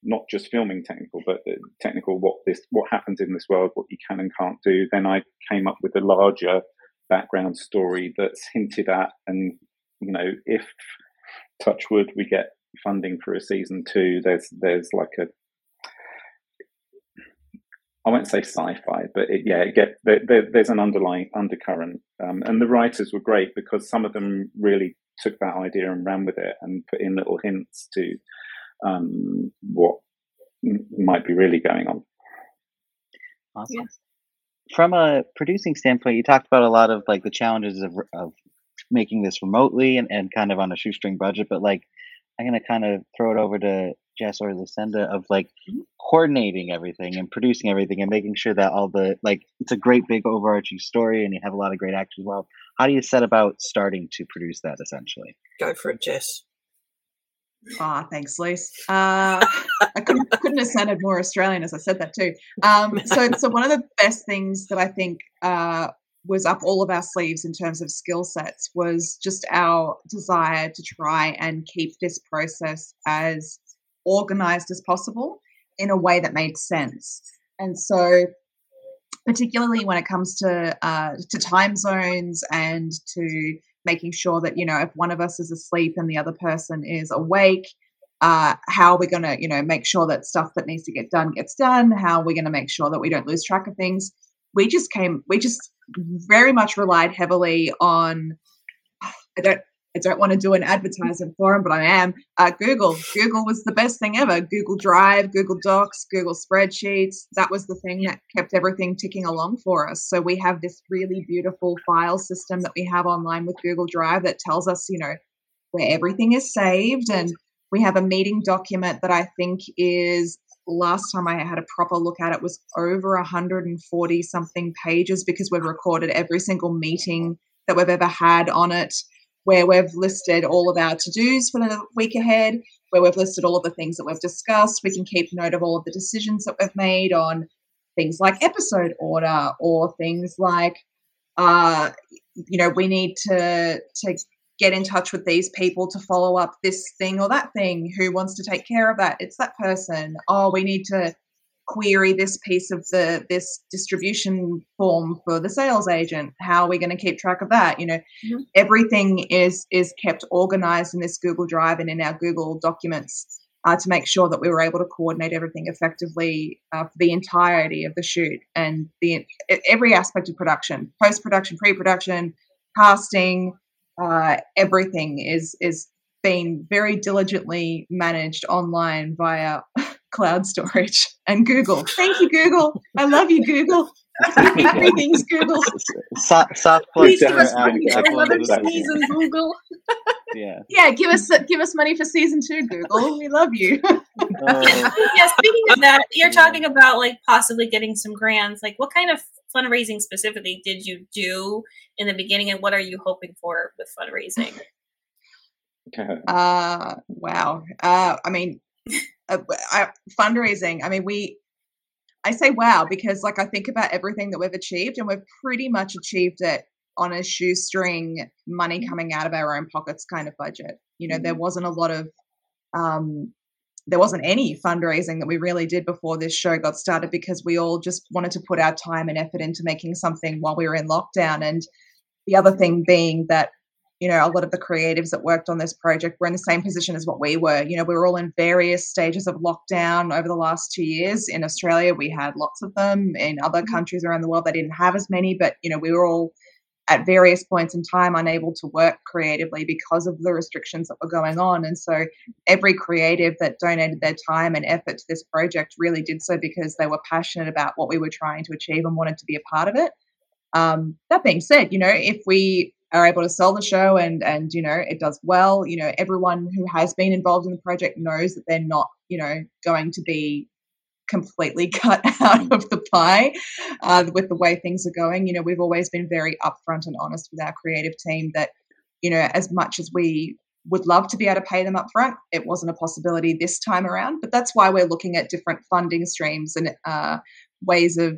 not just filming technical, but technical, what this, what happens in this world, what you can and can't do. Then I came up with a larger background story that's hinted at, and, you know, if touch wood, we get funding for a season two, there's there's like a, I won't say sci-fi, but it, yeah, it get, there, there, there's an underlying undercurrent. Um, and the writers were great because some of them really took that idea and ran with it and put in little hints to um, what m- might be really going on. Awesome. Yes. From a producing standpoint, you talked about a lot of like the challenges of, of making this remotely and, and kind of on a shoestring budget, but like, I'm going to kind of throw it over to Jess or Lucinda of like coordinating everything and producing everything and making sure that all the, like, it's a great big overarching story and you have a lot of great actors. Well, how do you set about starting to produce that essentially? Go for it, Jess. Ah, oh, thanks, Luce. Uh, I couldn't, couldn't have sounded more Australian as I said that too. Um, so, so one of the best things that I think uh, was up all of our sleeves in terms of skill sets was just our desire to try and keep this process as organized as possible in a way that made sense. And so particularly when it comes to uh, to time zones and to making sure that, you know, if one of us is asleep and the other person is awake, uh, how are we going to, you know, make sure that stuff that needs to get done gets done? How are we going to make sure that we don't lose track of things? We just came, we just very much relied heavily on, I don't, I don't want to do an advertisement for them, but I am. Uh, Google. Google was the best thing ever. Google Drive, Google Docs, Google Spreadsheets. That was the thing that kept everything ticking along for us. So we have this really beautiful file system that we have online with Google Drive that tells us, you know, where everything is saved. And we have a meeting document that I think is, last time I had a proper look at it, was over one hundred forty something pages because we've recorded every single meeting that we've ever had on it, where we've listed all of our to-dos for the week ahead, where we've listed all of the things that we've discussed. We can keep note of all of the decisions that we've made on things like episode order or things like, uh, you know, we need to, to get in touch with these people to follow up this thing or that thing. Who wants to take care of that? It's that person. Oh, we need to query this piece of the this distribution form for the sales agent. How are we going to keep track of that? You know, mm-hmm. everything is is kept organized in this Google Drive and in our Google documents uh, to make sure that we were able to coordinate everything effectively uh, for the entirety of the shoot and the every aspect of production, post-production, pre-production, casting, uh, everything is is being very diligently managed online via cloud storage and Google. Thank you, Google. I love you, Google. Everything's Google. So, soft please give us money for another season, Google. Yeah. Yeah, give us give us money for season two, Google. We love you. uh, yeah, speaking of that, you're talking about like possibly getting some grants. Like, what kind of fundraising specifically did you do in the beginning, and what are you hoping for with fundraising? Uh, wow. Uh, I mean. Uh, I, fundraising. I mean, we, I say wow, because like I think about everything that we've achieved and we've pretty much achieved it on a shoestring, money coming out of our own pockets kind of budget. You know, mm-hmm. there wasn't a lot of, um, there wasn't any fundraising that we really did before this show got started because we all just wanted to put our time and effort into making something while we were in lockdown. And the other thing being that, you know, a lot of the creatives that worked on this project were in the same position as what we were. You know, we were all in various stages of lockdown over the last two years. In Australia, we had lots of them. In other countries around the world, they didn't have as many. But, you know, we were all at various points in time unable to work creatively because of the restrictions that were going on. And so every creative that donated their time and effort to this project really did so because they were passionate about what we were trying to achieve and wanted to be a part of it. Um, that being said, you know, if we are able to sell the show and, and, you know, it does well, you know, everyone who has been involved in the project knows that they're not, you know, going to be completely cut out of the pie uh, with the way things are going. You know, we've always been very upfront and honest with our creative team that, you know, as much as we would love to be able to pay them up front, it wasn't a possibility this time around. But that's why we're looking at different funding streams and uh, ways of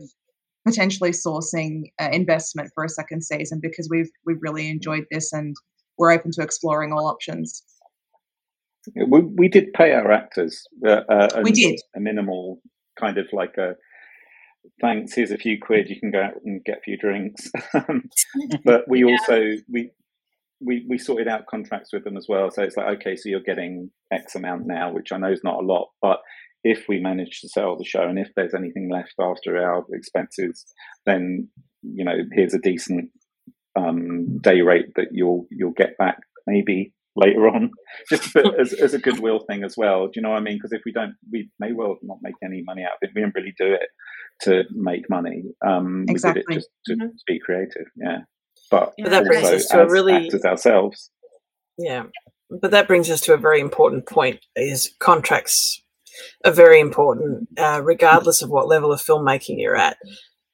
potentially sourcing uh, investment for a second season, because we've we've really enjoyed this and we're open to exploring all options. We, we did pay our actors. Uh, uh, a, we did. A minimal kind of like a, thanks, here's a few quid, you can go out and get a few drinks. But we yeah. also, we, we we sorted out contracts with them as well. So it's like, okay, so you're getting X amount now, which I know is not a lot, but if we manage to sell the show and if there's anything left after our expenses, then, you know, here's a decent um, day rate that you'll you'll get back maybe later on, just as, as a goodwill thing as well. Do you know what I mean? Because if we don't, we may well not make any money out of it. We didn't really do it to make money. Um, exactly. We did it just to mm-hmm. be creative, yeah. But, but that brings us to a really actors ourselves. Yeah, but that brings us to a very important point: is contracts are very important, uh, regardless of what level of filmmaking you're at.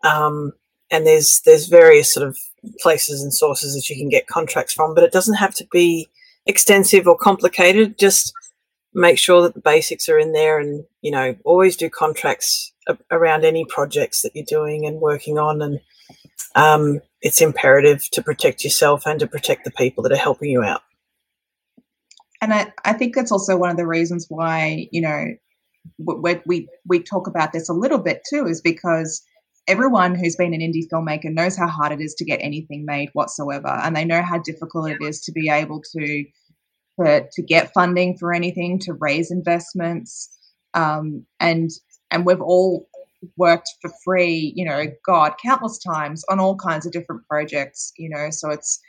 Um, and there's there's various sort of places and sources that you can get contracts from, but it doesn't have to be extensive or complicated. Just make sure that the basics are in there, and you know, always do contracts a- around any projects that you're doing and working on, and um, it's imperative to protect yourself and to protect the people that are helping you out. And I, I think that's also one of the reasons why, you know, we, we we talk about this a little bit too, is because everyone who's been an indie filmmaker knows how hard it is to get anything made whatsoever, and they know how difficult it is to be able to to, to get funding for anything, to raise investments, um, and and we've all worked for free, you know, God, countless times on all kinds of different projects, you know, so it's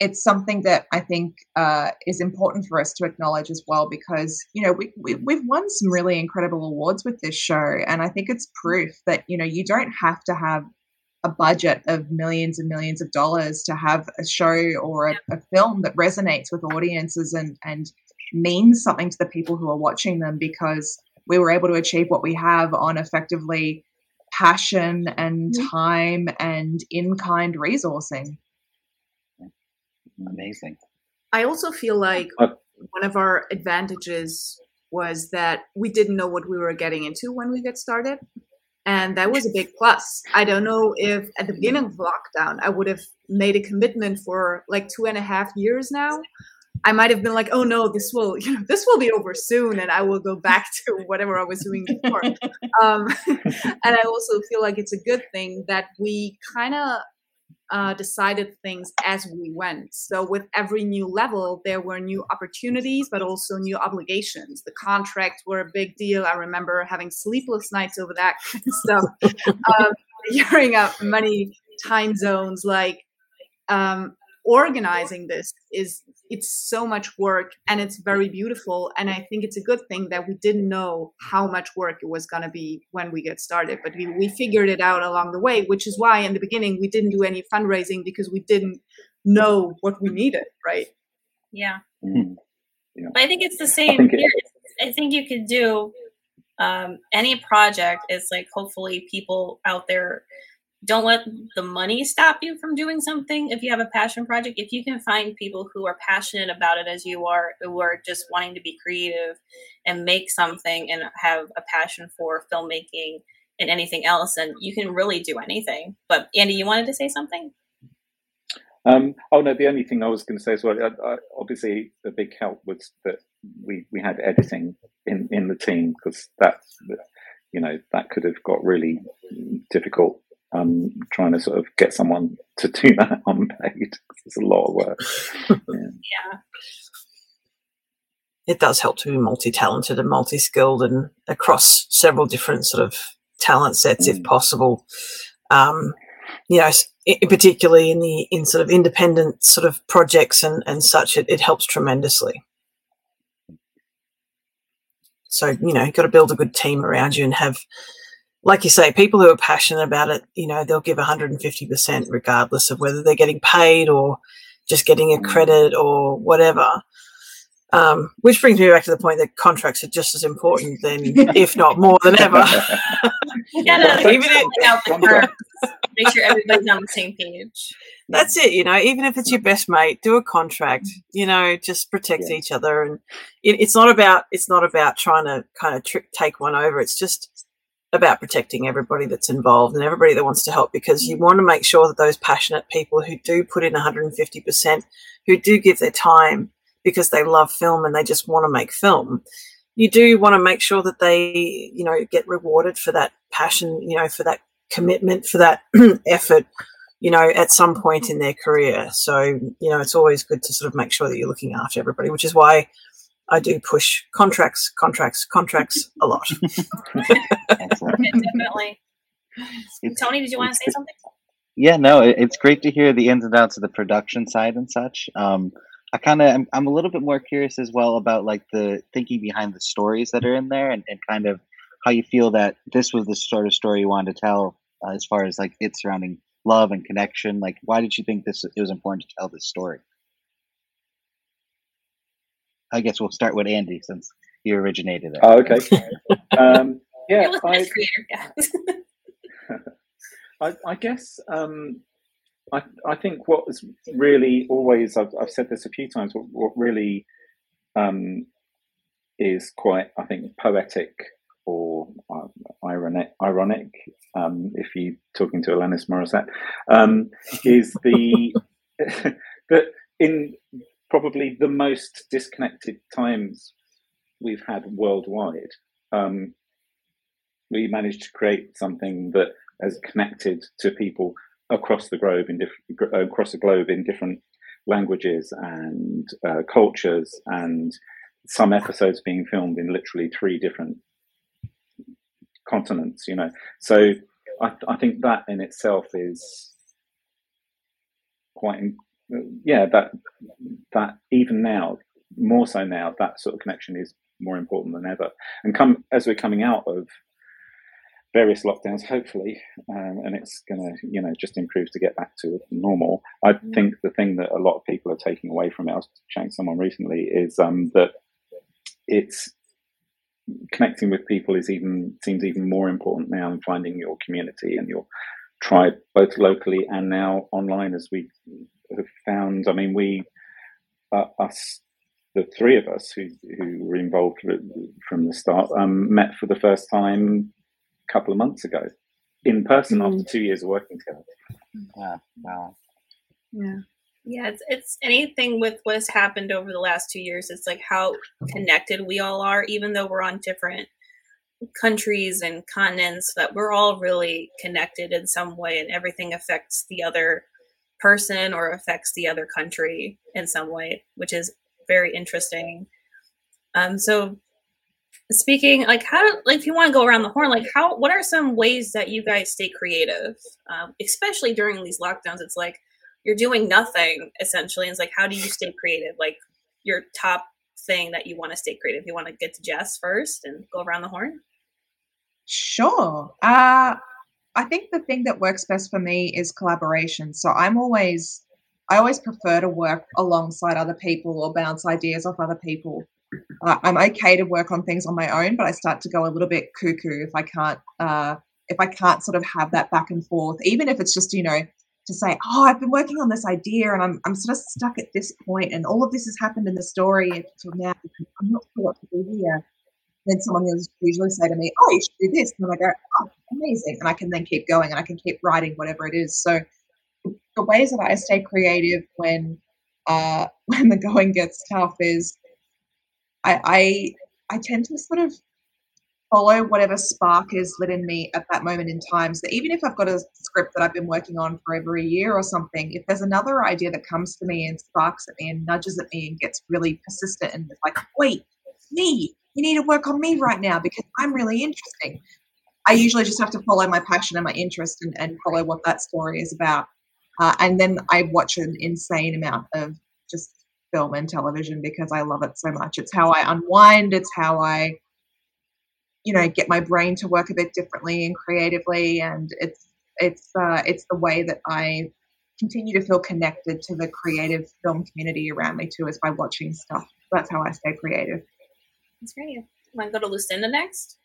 it's something that I think uh, is important for us to acknowledge as well, because, you know, we, we, we've won some really incredible awards with this show, and I think it's proof that, you know, you don't have to have a budget of millions and millions of dollars to have a show or a, a film that resonates with audiences and, and means something to the people who are watching them, because we were able to achieve what we have on effectively passion and time and in-kind resourcing. Amazing. I also feel like one of our advantages was that we didn't know what we were getting into when we got started, and that was a big plus. I don't know if at the beginning of lockdown I would have made a commitment for like two and a half years now. I might have been like, oh no, this will, you know, this will be over soon, and I will go back to whatever I was doing before. um, and I also feel like it's a good thing that we kind of uh, decided things as we went. So with every new level, there were new opportunities, but also new obligations. The contracts were a big deal. I remember having sleepless nights over that kind of stuff, um, hearing out many time zones, like, um, organizing this is it's so much work, and it's very beautiful, and I think it's a good thing that we didn't know how much work it was going to be when we get started, but we, we figured it out along the way, which is why in the beginning we didn't do any fundraising, because we didn't know what we needed, right? Yeah, mm-hmm. yeah. But I think it's the same I think, it, I think you could do um any project. It's like, hopefully people out there don't let the money stop you from doing something. If you have a passion project, if you can find people who are passionate about it as you are, who are just wanting to be creative and make something and have a passion for filmmaking and anything else, and you can really do anything. But Andy, you wanted to say something? Um, oh no, the only thing I was going to say as well, I, I, obviously the big help was that we, we had editing in, in the team, because that's, you know, that could have got really difficult. Um, trying to sort of get someone to do that unpaid. It's a lot of work. Yeah. yeah. It does help to be multi-talented and multi-skilled and across several different sort of talent sets, mm. if possible. Um, you know, it, particularly in the in sort of independent sort of projects and, and such, it, it helps tremendously. So, you know, you've got to build a good team around you and have, like you say, people who are passionate about it, you know, they'll give one hundred fifty percent regardless of whether they're getting paid or just getting a credit or whatever, um, which brings me back to the point that contracts are just as important then, if not more than ever. Yeah, even if, make sure everybody's on the same page. That's it, you know, even if it's your best mate, do a contract, you know, just protect yeah. each other. And it, it's not about it's not about trying to kind of trick, take one over. It's just about protecting everybody that's involved and everybody that wants to help, because you want to make sure that those passionate people who do put in one hundred fifty percent, who do give their time, because they love film and they just want to make film. You do want to make sure that they, you know, get rewarded for that passion, you know, for that commitment, for that effort, you know, at some point in their career. So, you know, it's always good to sort of make sure that you're looking after everybody, which is why I do push contracts, contracts, contracts a lot. Definitely. It's, Tony, did you want to say something? Yeah, no, it, it's great to hear the ins and outs of the production side and such. Um, I kind of, I'm, I'm a little bit more curious as well about like the thinking behind the stories that are in there, and, and kind of how you feel that this was the sort of story you wanted to tell, uh, as far as like it surrounding love and connection. Like, why did you think this it was important to tell this story? I guess we'll start with Andy since you originated it. Oh, okay. um, yeah, it was I, nice I, I guess um, I, I think what was really always, I've, I've said this a few times, what, what really um, is quite, I think, poetic or uh, ironic, ironic um, if you're talking to Alanis Morissette, um, is the that in probably the most disconnected times we've had worldwide, um, we managed to create something that as connected to people across the globe in different across the globe in different languages and uh, cultures, and some episodes being filmed in literally three different continents, you know. So I, I think that in itself is quite, yeah, that that even now, more so now, that sort of connection is more important than ever. And come as we're coming out of various lockdowns, hopefully, um, and it's going to, you know, just improve to get back to normal. I mm. think the thing that a lot of people are taking away from it, I was chatting to someone recently, is um, that it's connecting with people is even seems even more important now, and finding your community and your tribe, both locally and now online, as we have found. I mean, we, uh, us, the three of us who, who were involved from the start, um, met for the first time couple of months ago in person, mm-hmm. after two years of working together. Wow. wow. Yeah. Yeah. It's, it's anything with what's happened over the last two years. It's like how connected we all are, even though we're on different countries and continents, that we're all really connected in some way, and everything affects the other person or affects the other country in some way, which is very interesting. Um, so Speaking, like, how, like, if you want to go around the horn, like, how, what are some ways that you guys stay creative, um, especially during these lockdowns? It's like you're doing nothing essentially. And it's like, how do you stay creative? Like, your top thing that you want to stay creative. You want to get to Jess first and go around the horn? Sure. Uh, I think the thing that works best for me is collaboration. So I'm always, I always prefer to work alongside other people or bounce ideas off other people. Uh, I'm okay to work on things on my own, but I start to go a little bit cuckoo if I can't uh, if I can't sort of have that back and forth, even if it's just, you know, to say, oh, I've been working on this idea and I'm I'm sort of stuck at this point and all of this has happened in the story until now. I'm not sure what to do here. Then someone will usually say to me, oh, you should do this. And I go, oh, amazing. And I can then keep going and I can keep writing whatever it is. So the ways that I stay creative when uh, when the going gets tough is, I, I I tend to sort of follow whatever spark is lit in me at that moment in time. So even if I've got a script that I've been working on for over a year or something, if there's another idea that comes to me and sparks at me and nudges at me and gets really persistent and like, wait, me, you need to work on me right now because I'm really interesting. I usually just have to follow my passion and my interest and, and follow what that story is about. Uh, and then I watch an insane amount of just film and television because I love it so much. It's how I unwind. It's how I, you know, get my brain to work a bit differently and creatively. And it's it's uh, it's the way that I continue to feel connected to the creative film community around me too, is by watching stuff. That's how I stay creative. That's great. Want to go to Lucinda next?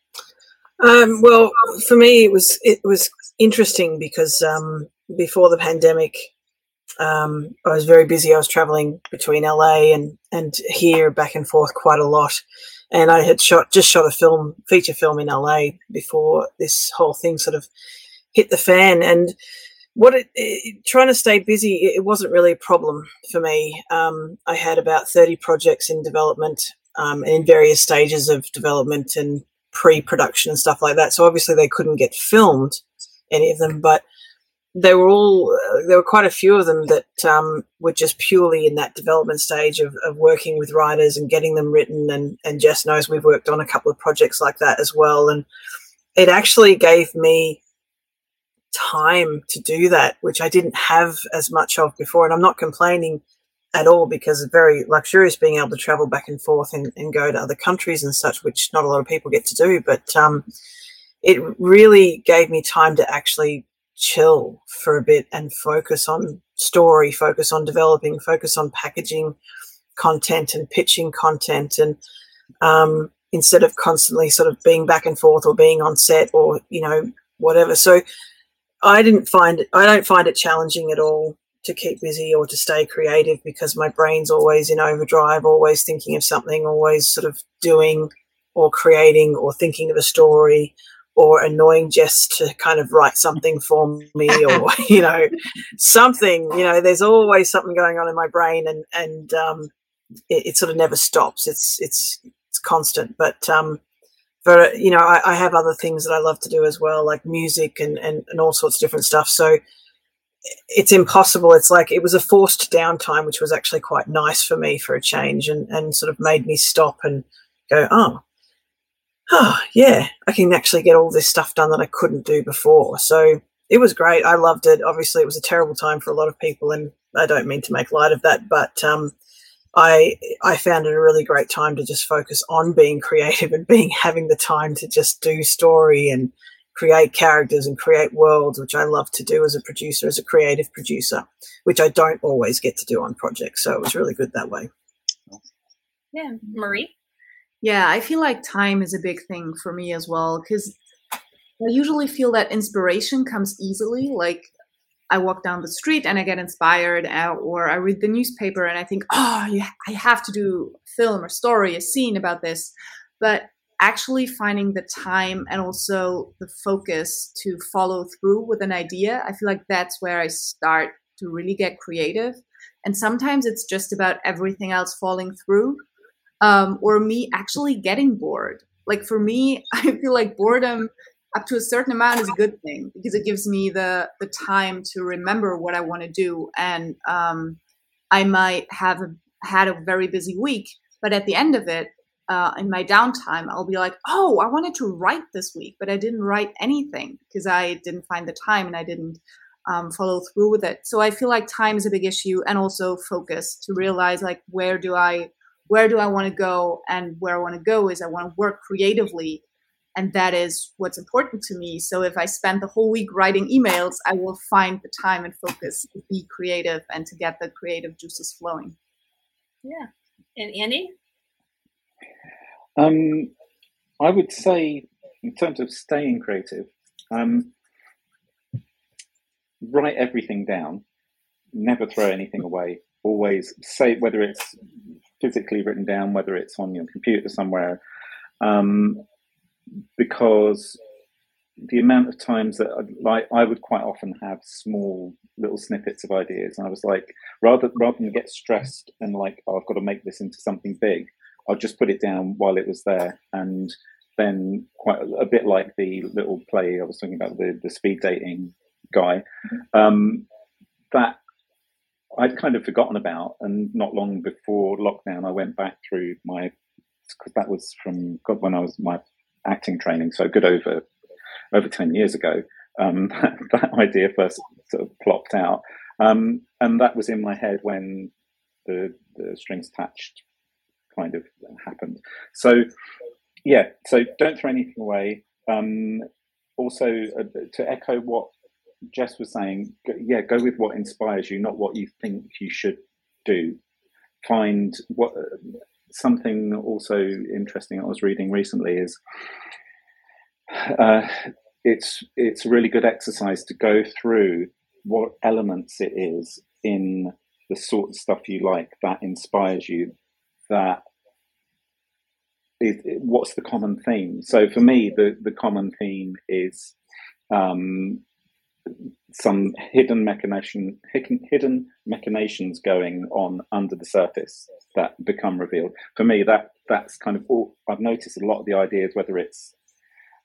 Um, well, for me, it was it was interesting because um, before the pandemic, Um, I was very busy. I was traveling between L A and, and here back and forth quite a lot. And I had shot just shot a film, feature film in L A before this whole thing sort of hit the fan. And what it, it, trying to stay busy, it, it wasn't really a problem for me. Um, I had about thirty projects in development um, and in various stages of development and pre-production and stuff like that. So obviously they couldn't get filmed, any of them, but they were all, there were quite a few of them that um, were just purely in that development stage of, of working with writers and getting them written. And, and Jess knows we've worked on a couple of projects like that as well. And it actually gave me time to do that, which I didn't have as much of before. And I'm not complaining at all, because it's very luxurious being able to travel back and forth and, and go to other countries and such, which not a lot of people get to do. But um, it really gave me time to actually chill for a bit and focus on story, focus on developing, focus on packaging content and pitching content, and um instead of constantly sort of being back and forth or being on set or, you know, whatever. So I didn't find it, I don't find it challenging at all to keep busy or to stay creative, because my brain's always in overdrive, always thinking of something, always sort of doing or creating or thinking of a story, or annoying Jess to kind of write something for me, or, you know, something, you know, there's always something going on in my brain, and, and um, it, it sort of never stops. It's, it's, it's constant, but, um, but you know, I, I have other things that I love to do as well, like music and, and, and all sorts of different stuff. So it's impossible. It's like, it was a forced downtime, which was actually quite nice for me for a change, and, and sort of made me stop and go, oh, oh yeah, I can actually get all this stuff done that I couldn't do before. So it was great. I loved it. Obviously it was a terrible time for a lot of people, and I don't mean to make light of that, but um, I I found it a really great time to just focus on being creative and being having the time to just do story and create characters and create worlds, which I love to do as a producer, as a creative producer, which I don't always get to do on projects. So it was really good that way. Yeah. Marie? Yeah, I feel like time is a big thing for me as well, because I usually feel that inspiration comes easily. Like I walk down the street and I get inspired, or I read the newspaper and I think, oh, yeah, I have to do a film or story, a scene about this. But actually finding the time and also the focus to follow through with an idea, I feel like that's where I start to really get creative. And sometimes it's just about everything else falling through. Um, or me actually getting bored. Like for me, I feel like boredom up to a certain amount is a good thing, because it gives me the, the time to remember what I want to do. And um, I might have a, had a very busy week, but at the end of it, uh, in my downtime, I'll be like, oh, I wanted to write this week, but I didn't write anything because I didn't find the time and I didn't um, follow through with it. So I feel like time is a big issue, and also focus, to realize like, where do I Where do I want to go? And where I want to go is I want to work creatively. And that is what's important to me. So if I spend the whole week writing emails, I will find the time and focus to be creative and to get the creative juices flowing. Yeah. And Andy? Um, I would say in terms of staying creative, um, write everything down, never throw anything away, always save, whether it's physically written down, whether it's on your computer somewhere, um, because the amount of times that I'd, like I would quite often have small little snippets of ideas, and I was like, rather rather than get stressed and like, oh, I've got to make this into something big, I'll just put it down while it was there. And then quite a, a bit like the little play I was talking about, the, the speed dating guy, um, that I'd kind of forgotten about, and not long before lockdown, I went back through my, because that was from God, when I was my acting training, so good over over ten years ago. Um, that, that idea first sort of plopped out, um, and that was in my head when the, the Strings Attached kind of happened. So yeah, so don't throw anything away. Um, also, uh, to echo what Jess was saying, yeah, go with what inspires you, not what you think you should do. Find what something also interesting I was reading recently is uh, it's it's a really good exercise to go through what elements it is in the sort of stuff you like that inspires you, that it, it, what's the common theme. So for me, the, the common theme is um, some hidden machination, hidden, hidden machinations going on under the surface that become revealed. For me, that that's kind of all I've noticed. A lot of the ideas, whether it's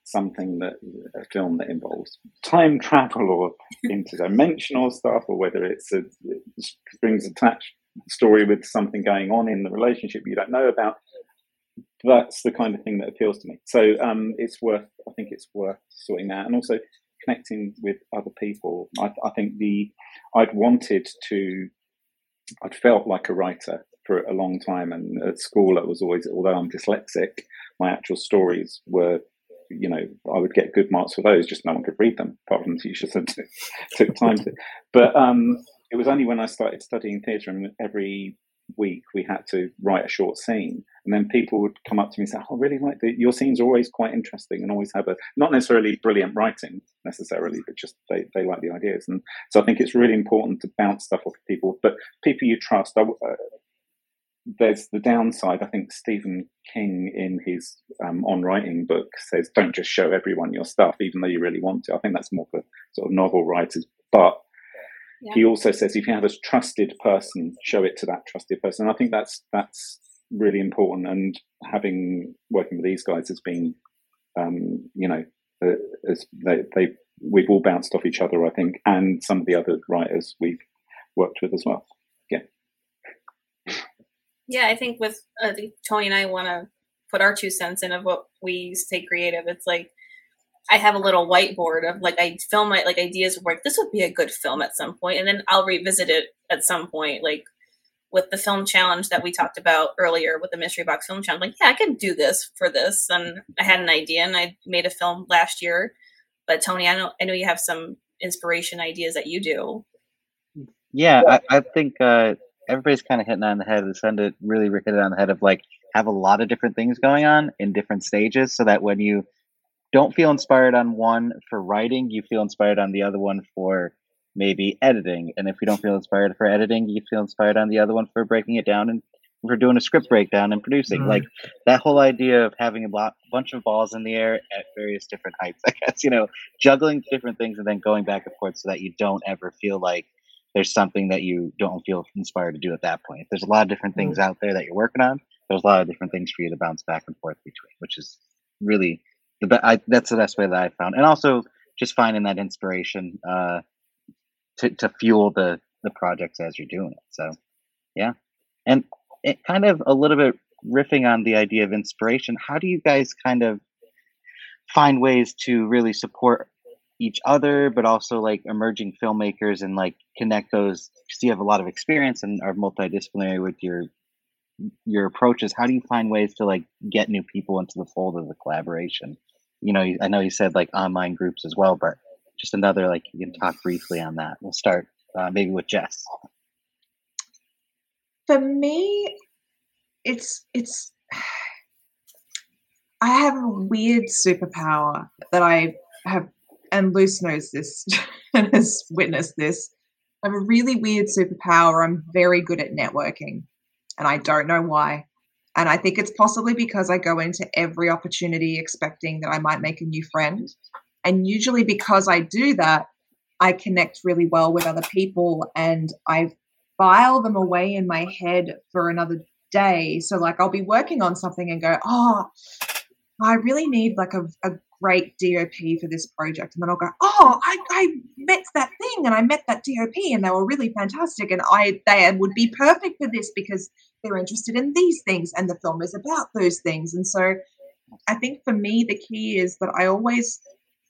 something that a film that involves time travel or interdimensional stuff, or whether it's a strings attached story with something going on in the relationship you don't know about, that's the kind of thing that appeals to me. So um, it's worth, I think it's worth sorting out, and also connecting with other people. I, I think the, I'd wanted to, I'd felt like a writer for a long time, and at school it was always, although I'm dyslexic, my actual stories were, you know, I would get good marks for those, just no one could read them, apart from teachers that took time to. But um, it was only when I started studying theatre, and every week we had to write a short scene, and then people would come up to me and say, oh, I really like the, your scenes are always quite interesting and always have a, not necessarily brilliant writing necessarily, but just they, they like the ideas. And so I think it's really important to bounce stuff off of people, but people you trust. I, uh, there's the downside. I think Stephen King in his um, On Writing book says don't just show everyone your stuff even though you really want to. I think that's more for sort of novel writers, but yeah. He also says if you have a trusted person, show it to that trusted person. And I think that's that's really important. And having working with these guys has been, um, you know, uh, as they, they we've all bounced off each other, I think, and some of the other writers we've worked with as well. Yeah, yeah. I think with uh, Tony and I want to put our two cents in of what we used to take creative. It's like, I have a little whiteboard of like, I film my like ideas of like, this would be a good film at some point, and then I'll revisit it at some point. Like with the film challenge that we talked about earlier with the Mystery Box Film Challenge, like, yeah, I could do this for this. And I had an idea and I made a film last year, but Tony, I know, I know you have some inspiration ideas that you do. Yeah. I, I think uh, everybody's kind of hitting on the head. Lucinda really hit it on the head of like, have a lot of different things going on in different stages so that when you don't feel inspired on one for writing, you feel inspired on the other one for maybe editing. And if you don't feel inspired for editing, you feel inspired on the other one for breaking it down and for doing a script breakdown and producing. Mm-hmm. Like that whole idea of having a lot, bunch of balls in the air at various different heights, I guess, you know, juggling different things and then going back and forth so that you don't ever feel like there's something that you don't feel inspired to do at that point. There's a lot of different things mm-hmm. out there that you're working on. There's a lot of different things for you to bounce back and forth between, which is really... I, that's the best way that I found, and also just finding that inspiration uh, to to fuel the, the projects as you're doing it. So, yeah, and it kind of a little bit riffing on the idea of inspiration. How do you guys kind of find ways to really support each other, but also like emerging filmmakers and like connect those? Because you have a lot of experience and are multidisciplinary with your your approaches. How do you find ways to like get new people into the fold of the collaboration? You know, I know you said like online groups as well, but just another, like you can talk briefly on that. We'll start uh, maybe with Jess. For me, it's, it's, I have a weird superpower that I have, and Luce knows this and has witnessed this. I have a really weird superpower. I'm very good at networking and I don't know why. And I think it's possibly because I go into every opportunity expecting that I might make a new friend. And usually because I do that, I connect really well with other people and I file them away in my head for another day. So like I'll be working on something and go, oh, I really need like a, a great D O P for this project. And then I'll go, oh, I, I met that thing and I met that D O P and they were really fantastic. And I they would be perfect for this because they're interested in these things and the film is about those things. And so I think for me, the key is that I always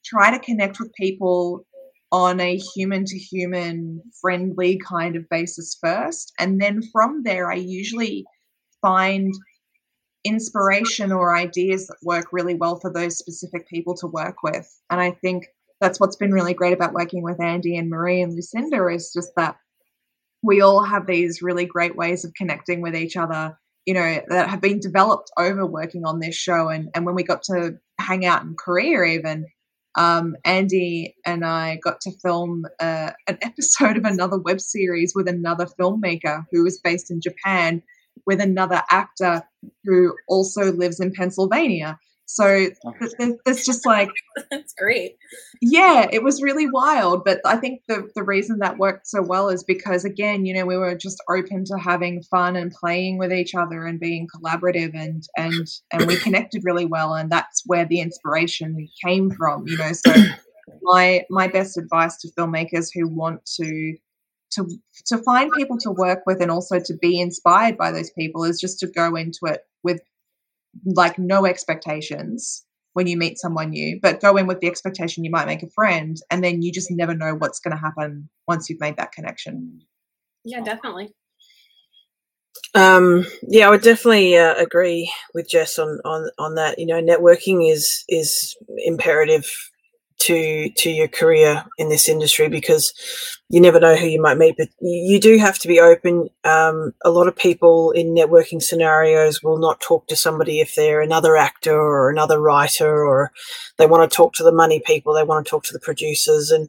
try to connect with people on a human to human friendly kind of basis first. And then from there, I usually find inspiration or ideas that work really well for those specific people to work with. And I think that's what's been really great about working with Andy and Marie and Lucinda is just that we all have these really great ways of connecting with each other, you know, that have been developed over working on this show. And, and when we got to hang out in Korea even, um, Andy and I got to film uh, an episode of another web series with another filmmaker who was based in Japan with another actor who also lives in Pennsylvania. So there's just like that's great. Yeah, it was really wild, but I think the the reason that worked so well is because, again, you know, we were just open to having fun and playing with each other and being collaborative, and and and we connected really well, and that's where the inspiration came from, you know. So my my best advice to filmmakers who want to to to find people to work with and also to be inspired by those people is just to go into it with like no expectations when you meet someone new, but go in with the expectation you might make a friend, and then you just never know what's going to happen once you've made that connection. Yeah, definitely. Um, yeah, I would definitely uh, agree with Jess on, on, on that. You know, networking is, is imperative to to your career in this industry, because you never know who you might meet, but you do have to be open. Um, a lot of people in networking scenarios will not talk to somebody if they're another actor or another writer, or they want to talk to the money people, they want to talk to the producers, and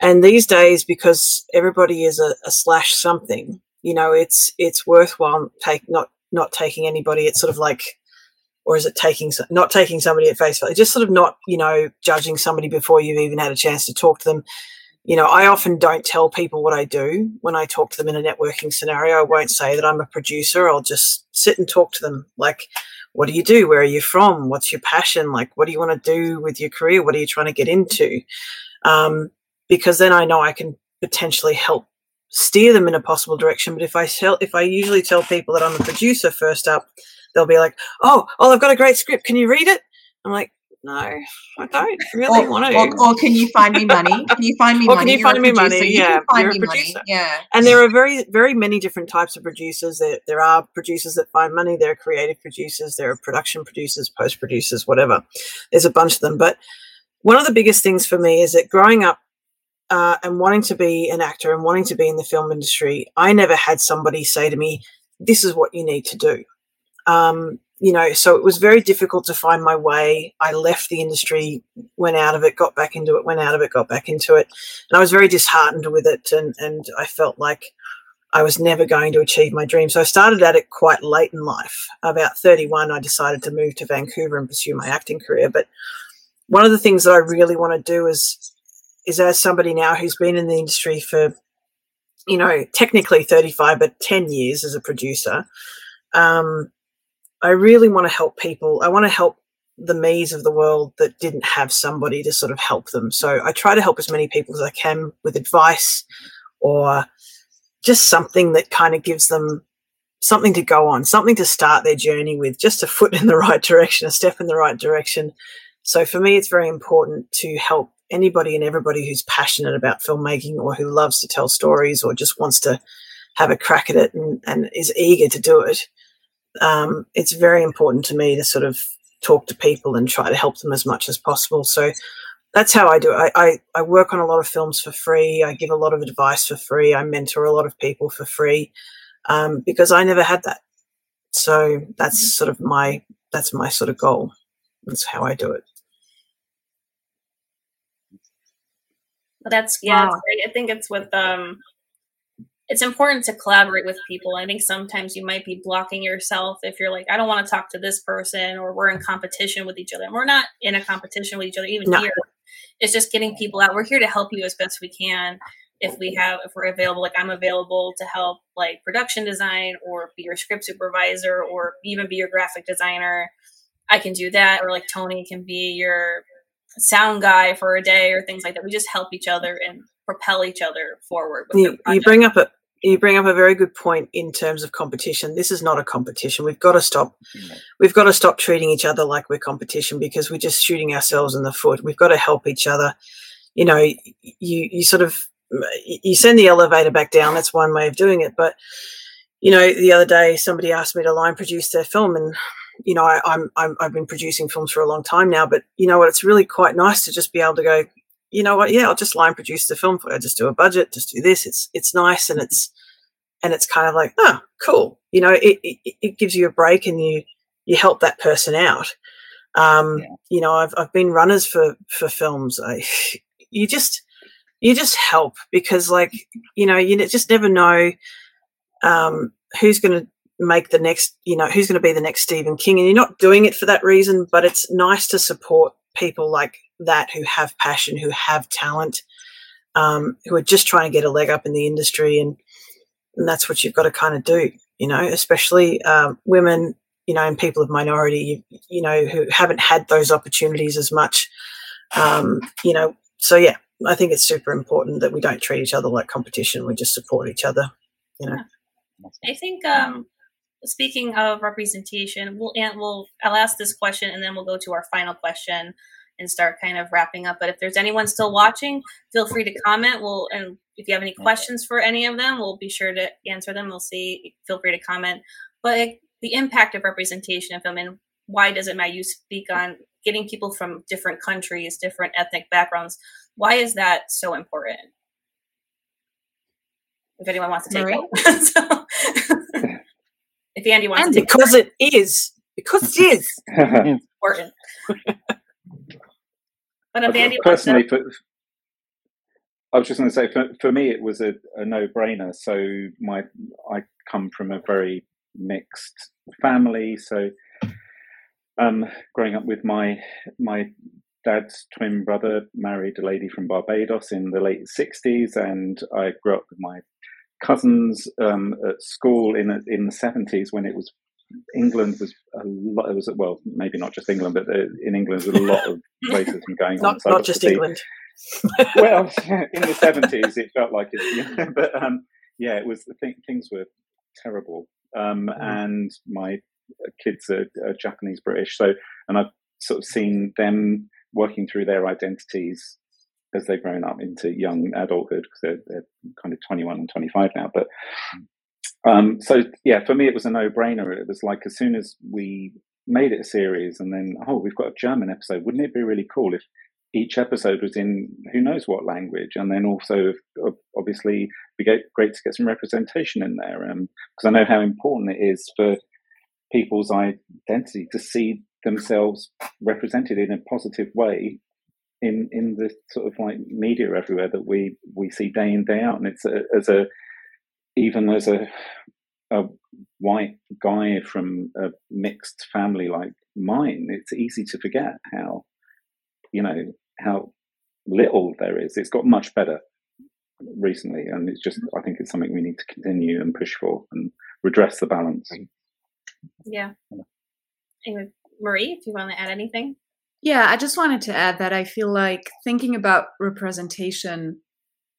and these days, because everybody is a, a slash something, you know, it's it's worthwhile take not not taking anybody. It's sort of like, or is it taking not taking somebody at face value? Just sort of not, you know, judging somebody before you've even had a chance to talk to them. You know, I often don't tell people what I do when I talk to them in a networking scenario. I won't say that I'm a producer. I'll just sit and talk to them. Like, what do you do? Where are you from? What's your passion? Like, what do you want to do with your career? What are you trying to get into? Um, because then I know I can potentially help steer them in a possible direction. But if I tell, if I usually tell people that I'm a producer first up, they'll be like, oh, oh, I've got a great script. Can you read it? I'm like, no, I don't really or, want to. Or, or can you find me money? Can you find me or money? Or can you find me producer? money? Yeah, you you're a producer. Money. Yeah. And there are very, very many different types of producers. There, there are producers that find money. There are creative producers. There are production producers, post-producers, whatever. There's a bunch of them. But one of the biggest things for me is that growing up uh, and wanting to be an actor and wanting to be in the film industry, I never had somebody say to me, this is what you need to do. Um, you know, so it was very difficult to find my way. I left the industry, went out of it, got back into it, went out of it, got back into it. And I was very disheartened with it, and, and I felt like I was never going to achieve my dream. So I started at it quite late in life. About thirty-one, I decided to move to Vancouver and pursue my acting career. But one of the things that I really want to do is, is as somebody now who's been in the industry for, you know, technically thirty-five, but ten years as a producer, um, I really want to help people. I want to help the me's of the world that didn't have somebody to sort of help them. So I try to help as many people as I can with advice or just something that kind of gives them something to go on, something to start their journey with, just a foot in the right direction, a step in the right direction. So for me, it's very important to help anybody and everybody who's passionate about filmmaking or who loves to tell stories or just wants to have a crack at it and, and is eager to do it. Um, it's very important to me to sort of talk to people and try to help them as much as possible. So that's how I do it. I, I, I work on a lot of films for free. I give a lot of advice for free. I mentor a lot of people for free um, because I never had that. So that's sort of my that's my sort of goal. That's how I do it. Well, that's yeah. Wow. That's great. I think it's with um. It's important to collaborate with people. I think sometimes you might be blocking yourself if you're like, I don't want to talk to this person, or we're in competition with each other. And we're not in a competition with each other, even no. here. It's just getting people out. We're here to help you as best we can. If we have, if we're available, like I'm available to help like production design or be your script supervisor or even be your graphic designer. I can do that. Or like Tony can be your sound guy for a day or things like that. We just help each other and propel each other forward. With you, you bring up a you bring up a very good point in terms of competition. This is not a competition. We've got to stop. We've got to stop treating each other like we're competition, because we're just shooting ourselves in the foot. We've got to help each other. You know, you you sort of you send the elevator back down. That's one way of doing it. But you know, the other day somebody asked me to line produce their film, and you know, I, I'm, I'm I've been producing films for a long time now. But you know what? It's really quite nice to just be able to go, you know what, yeah, I'll just line produce the film for you. I just do a budget, just do this. It's it's nice, and it's and it's kind of like, oh, cool. You know, it it, it gives you a break, and you you help that person out. Um, yeah. You know, I've I've been runners for for films. I you just you just help, because like, you know, you just never know um, who's going to make the next, you know, who's going to be the next Stephen King. And you're not doing it for that reason, but it's nice to support people like that who have passion, who have talent, um, who are just trying to get a leg up in the industry. And, and that's what you've got to kind of do, you know, especially um, women, you know, and people of minority, you, you know, who haven't had those opportunities as much, um, you know. So, yeah, I think it's super important that we don't treat each other like competition. We just support each other, you know. I think um, speaking of representation, we'll, and we'll, I'll ask this question and then we'll go to our final question and start kind of wrapping up. But if there's anyone still watching, feel free to comment. We'll, and if you have any questions for any of them, we'll be sure to answer them. We'll see. Feel free to comment. But the impact of representation of them, and why does it matter? You speak on getting people from different countries, different ethnic backgrounds. Why is that so important? If anyone wants to take Marie? It. So, if Andy wants and to take because it. Because it is. Because it is. Important. But if Andy Personally, wants to... for, I was just going to say, for, for me, it was a, a no-brainer. So my I come from a very mixed family. So um, growing up with my my dad's twin brother, married a lady from Barbados in the late sixties, and I grew up with my cousins um, at school in the, in the seventies, when it was England was a lot. It was well, maybe not just England, but in England there was a lot of racism going not, on. Not just England. Well, in the seventies, it felt like it. Yeah, but um, yeah, it was the thing, things were terrible. Um, mm. And my kids are, are Japanese British, so and I've sort of seen them working through their identities as they've grown up into young adulthood, because they're, they're kind of twenty-one and twenty-five now. But um, so, yeah, for me, it was a no-brainer. It was like, as soon as we made it a series and then, oh, we've got a German episode. Wouldn't it be really cool if each episode was in who knows what language? And then also, obviously, it'd be great to get some representation in there, because um, I know how important it is for people's identity to see themselves represented in a positive way in in the sort of like media everywhere that we we see day in, day out. And it's a, as a even as a a white guy from a mixed family like mine, it's easy to forget how you know how little there is. It's got much better recently, and it's just I think it's something we need to continue and push for and redress the balance. Yeah. Anyway, Marie, if you want to add anything. Yeah, I just wanted to add that I feel like thinking about representation,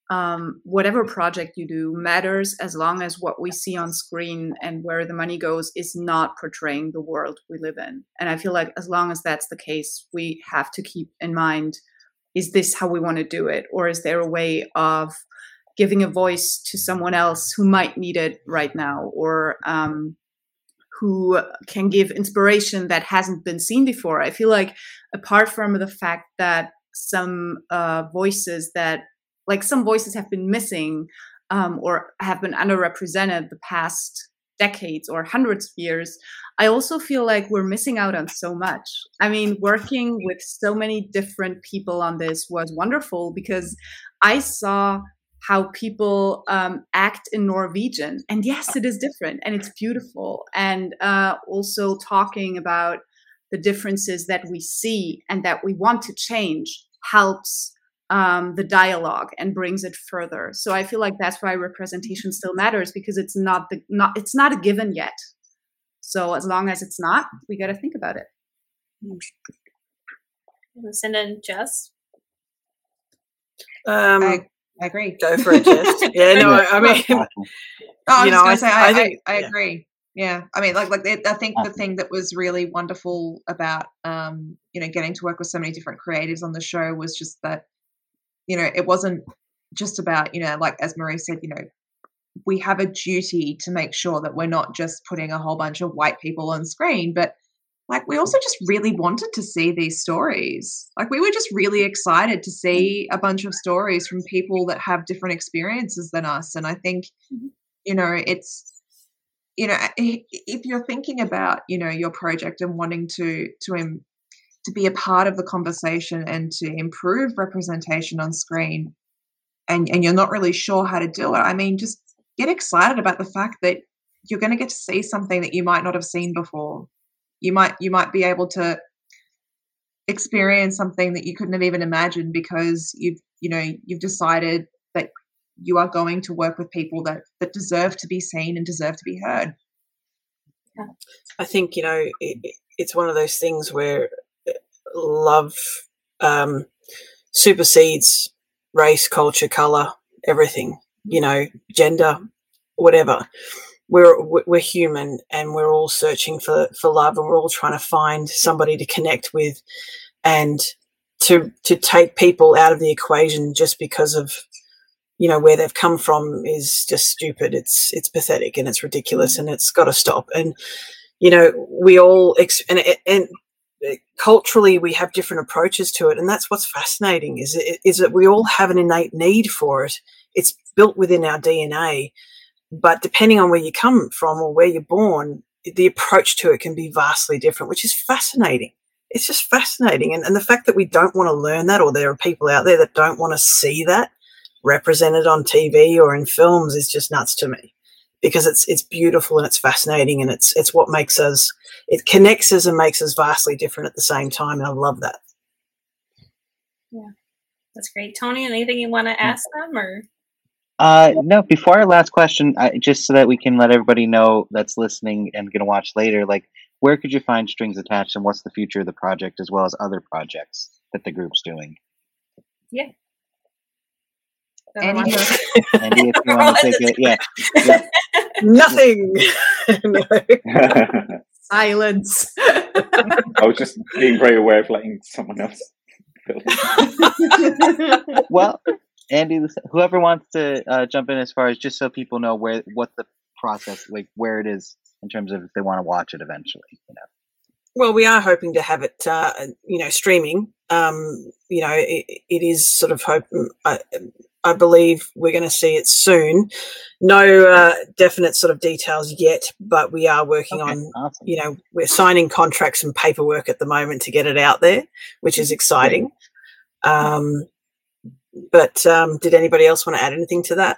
um, whatever project you do, matters as long as what we see on screen and where the money goes is not portraying the world we live in. And I feel like as long as that's the case, we have to keep in mind, is this how we want to do it? Or is there a way of giving a voice to someone else who might need it right now? Or um who can give inspiration that hasn't been seen before. I feel like apart from the fact that some uh, voices that, like some voices have been missing um, or have been underrepresented the past decades or hundreds of years, I also feel like we're missing out on so much. I mean, working with so many different people on this was wonderful, because I saw how people um, act in Norwegian. And yes, it is different and it's beautiful. And uh, also talking about the differences that we see and that we want to change helps um, the dialogue and brings it further. So I feel like that's why representation still matters, because it's not the not it's not a given yet. So as long as it's not, we got to think about it. Lucinda and Jess? Um, I- I agree. Go for it, Jess. Yeah, no, I mean, oh, I was you know, just gonna I, say, I, I, think, I, I yeah. agree. Yeah, I mean, like, like I think the thing that was really wonderful about, um, you know, getting to work with so many different creatives on the show was just that, you know, it wasn't just about, you know, like as Marie said, you know, we have a duty to make sure that we're not just putting a whole bunch of white people on screen, but like we also just really wanted to see these stories. Like we were just really excited to see a bunch of stories from people that have different experiences than us. And I think, you know, it's, you know, if you're thinking about, you know, your project and wanting to to to be a part of the conversation and to improve representation on screen, and and you're not really sure how to do it, I mean, just get excited about the fact that you're going to get to see something that you might not have seen before. You might you might be able to experience something that you couldn't have even imagined because you've you know you've decided that you are going to work with people that that deserve to be seen and deserve to be heard. Yeah. I think you know it, it's one of those things where love um, supersedes race, culture, color, everything. You know, gender, whatever. We're we're human, and we're all searching for, for love, and we're all trying to find somebody to connect with, and to to take people out of the equation just because of you know where they've come from is just stupid. It's it's pathetic and it's ridiculous, and it's got to stop. And you know, we all ex- and and culturally we have different approaches to it, and that's what's fascinating is it, is that we all have an innate need for it. It's built within our D N A. But depending on where you come from or where you're born, the approach to it can be vastly different, which is fascinating. It's just fascinating. And, and the fact that we don't want to learn that, or there are people out there that don't want to see that represented on T V or in films, is just nuts to me, because it's it's beautiful and it's fascinating, and it's it's what makes us, it connects us and makes us vastly different at the same time, and I love that. Yeah, that's great. Tony, anything you want to ask them, or? Uh, no, before our last question, I, just so that we can let everybody know that's listening and going to watch later, like, where could you find Strings Attached, and what's the future of the project, as well as other projects that the group's doing? Yeah. Andy, Andy, if you want to take it, yeah. yeah. Nothing. Silence. I was just being very aware of letting someone else fill in. Well, Andy, whoever wants to uh, jump in, as far as just so people know where, what the process, like where it is in terms of if they want to watch it eventually, you know. Well, we are hoping to have it, uh, you know, streaming. Um, you know, it, it is sort of hope. I, I believe we're going to see it soon. No uh, definite sort of details yet, but we are working okay, on, awesome. You know, we're signing contracts and paperwork at the moment to get it out there, which is exciting. Um But um, did anybody else want to add anything to that?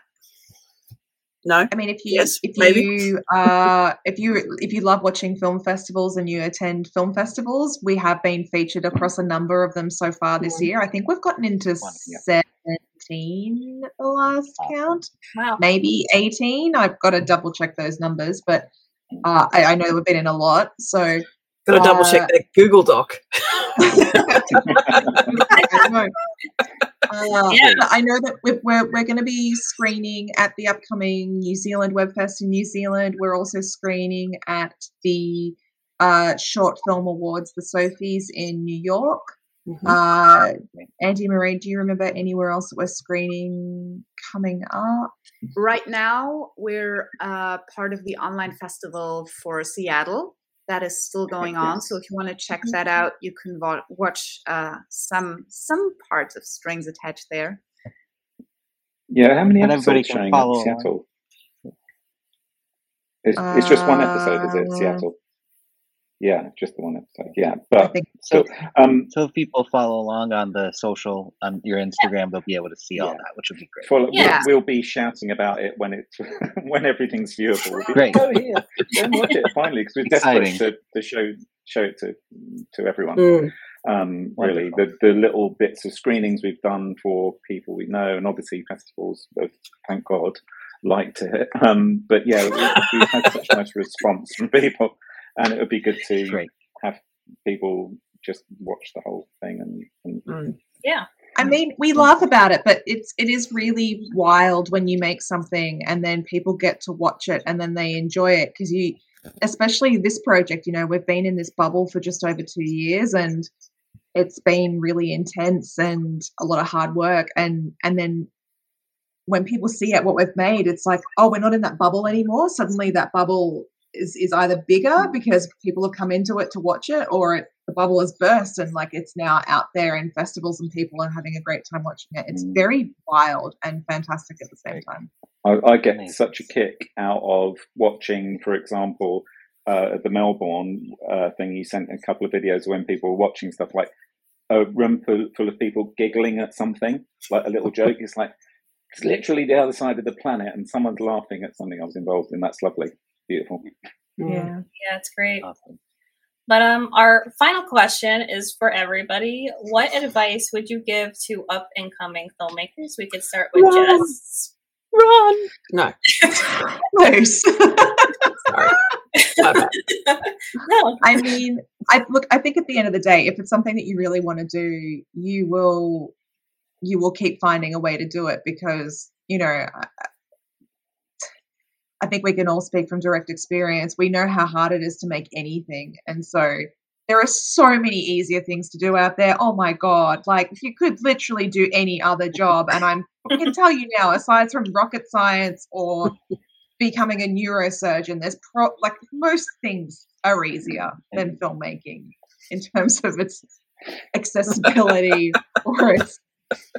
No. I mean, if you yes, if maybe. you uh, if you if you love watching film festivals and you attend film festivals, we have been featured across a number of them so far this year. I think we've gotten into seventeen the last count. Wow. Maybe eighteen. I've got to double check those numbers, but uh, I, I know we've been in a lot. So got to uh, double check that Google Doc. I know. Uh, yeah. I know that we're we're, we're going to be screening at the upcoming New Zealand Webfest in New Zealand. We're also screening at the uh, Short Film Awards, the Sofies in New York. Mm-hmm. Uh, Andy, Marie, do you remember anywhere else that we're screening coming up? Right now, we're uh, part of the online festival for Seattle. That is still going on, so if you want to check that out, you can vo- watch uh, some some parts of Strings Attached there. Yeah, how many and episodes are showing in Seattle? It's, uh, it's just one episode, is it, Seattle? Yeah, just the one episode. Yeah, but still, so. Um, so if people follow along on the social, on your Instagram, yeah. They'll be able to see yeah. all that, which would be great. Follow, yeah. we'll, we'll be shouting about it when it when everything's viewable. We'll be, great. Oh yeah, then watch it finally, because we're Exciting. desperate to, to show show it to to everyone. Mm. Um, really, the the little bits of screenings we've done for people we know, and obviously festivals. Thank God, liked it. Um, but yeah, we, we've had such a nice response from people. And it would be good to Great. have people just watch the whole thing. And, and mm. yeah, I mean, we laugh about it, but it's it is really wild when you make something and then people get to watch it and then they enjoy it, because you, especially this project, you know, we've been in this bubble for just over two years and it's been really intense and a lot of hard work. And and then when people see it, what we've made, it's like, oh, we're not in that bubble anymore. Suddenly, that bubble. Is, is either bigger because people have come into it to watch it, or it, the bubble has burst and like it's now out there in festivals and people are having a great time watching it. It's mm. very wild and fantastic at the same time. I, I get Amazing. such a kick out of watching, for example, uh, at the Melbourne uh, thing, you sent a couple of videos when people were watching stuff like a room full, full of people giggling at something, like a little joke. It's like it's literally the other side of the planet and someone's laughing at something I was involved in. That's lovely. beautiful. Yeah. Yeah, it's great. Awesome. But um, our final question is for everybody. What advice would you give to up-and-coming filmmakers? We could start with Run. Jess. Run! No. Thanks. Sorry. No. I mean, I look, I think at the end of the day, if it's something that you really want to do, you will, you will keep finding a way to do it because, you know, I, I think we can all speak from direct experience. We know how hard it is to make anything. And so there are so many easier things to do out there. Oh my God. Like you could literally do any other job. And I'm, I can tell you now, aside from rocket science or becoming a neurosurgeon, there's pro- like most things are easier than filmmaking in terms of its accessibility or its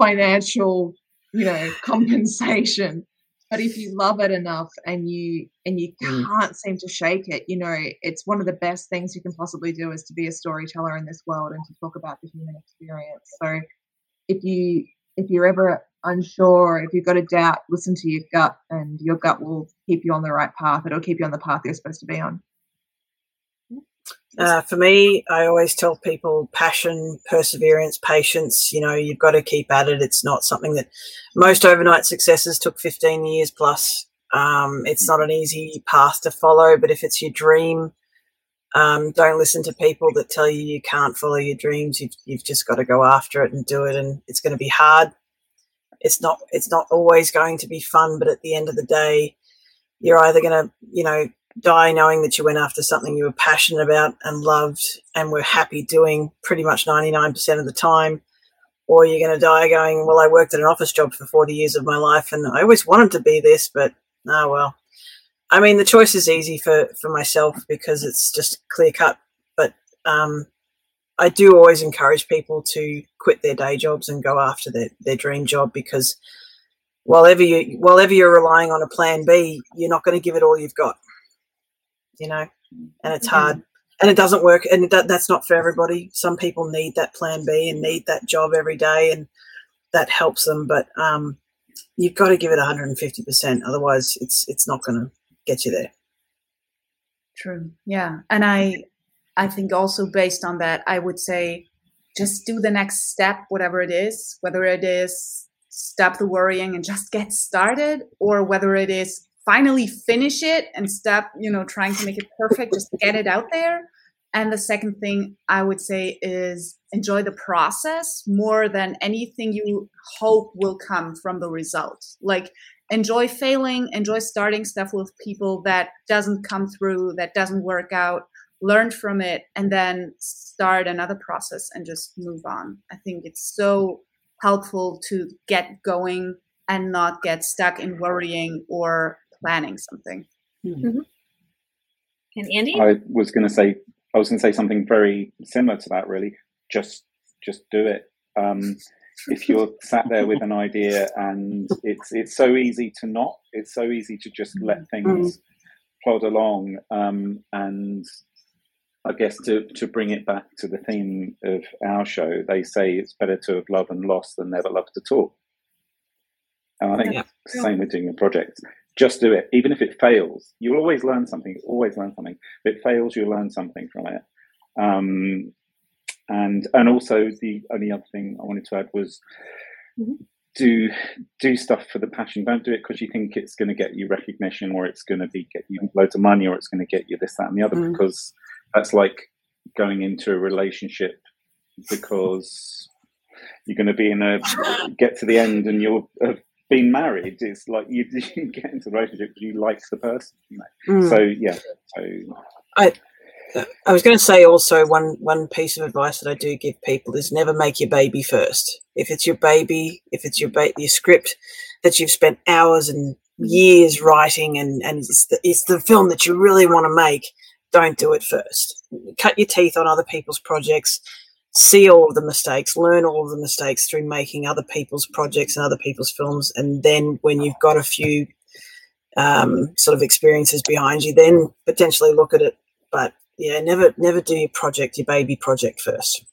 financial, you know, compensation. But if you love it enough and you and you can't seem to shake it, you know, it's one of the best things you can possibly do is to be a storyteller in this world and to talk about the human experience. So if you if you're ever unsure, if you've got a doubt, listen to your gut and your gut will keep you on the right path. It'll keep you on the path you're supposed to be on. Uh, for me, I always tell people passion, perseverance, patience, you know, you've got to keep at it. It's not something that most overnight successes took fifteen years plus. Um, it's not an easy path to follow, but if it's your dream, um, don't listen to people that tell you you can't follow your dreams. You've, you've just got to go after it and do it, and it's going to be hard. It's not, it's not always going to be fun, but at the end of the day, you're either going to, you know, die knowing that you went after something you were passionate about and loved and were happy doing pretty much ninety-nine percent of the time, or you're going to die going, well, I worked at an office job for forty years of my life and I always wanted to be this, but ah, well. I mean, the choice is easy for, for myself because it's just clear cut, but um, I do always encourage people to quit their day jobs and go after their, their dream job because while ever you, while ever you're relying on a plan B, you're not going to give it all you've got. You know, and it's hard and it doesn't work. And that, that's not for everybody. Some people need that plan B and need that job every day and that helps them. But um, you've got to give it one hundred fifty percent. Otherwise it's, it's not going to get you there. True. Yeah. And I, I think also based on that, I would say just do the next step, whatever it is, whether it is stop the worrying and just get started or whether it is finally finish it and stop, you know, trying to make it perfect, just get it out there. And the second thing I would say is enjoy the process more than anything you hope will come from the result. Like enjoy failing, enjoy starting stuff with people that doesn't come through, that doesn't work out, learn from it, and then start another process and just move on. I think it's so helpful to get going and not get stuck in worrying or planning something. Mm-hmm. And Andy? I was going to say, I was going to say something very similar to that, really. Just, just do it. Um, if you're sat there with an idea and it's, it's so easy to not, it's so easy to just let things mm-hmm. plod along. Um, and I guess to, to bring it back to the theme of our show, they say it's better to have loved and lost than never loved at all. And I think yeah. it's the same with doing a project. Just do it. Even if it fails, you'll always learn something. You'll always learn something. If it fails, you'll learn something from it. Um, and and also the only other thing I wanted to add was mm-hmm. do do stuff for the passion. Don't do it because you think it's going to get you recognition or it's going to be get you loads of money or it's going to get you this, that, and the other. Mm. Because that's like going into a relationship because you're going to be in a get to the end and you're. Uh, Being married is like you didn't get into the relationship because you like the person. You know? mm. So yeah. So I I was going to say also one one piece of advice that I do give people is never make your baby first. If it's your baby, if it's your ba- your script that you've spent hours and years writing, and and it's the, it's the film that you really want to make, don't do it first. Cut your teeth on other people's projects. See all of the mistakes, learn all of the mistakes through making other people's projects and other people's films, and then when you've got a few um, sort of experiences behind you, then potentially look at it. But, yeah, never never do your project, your baby project first.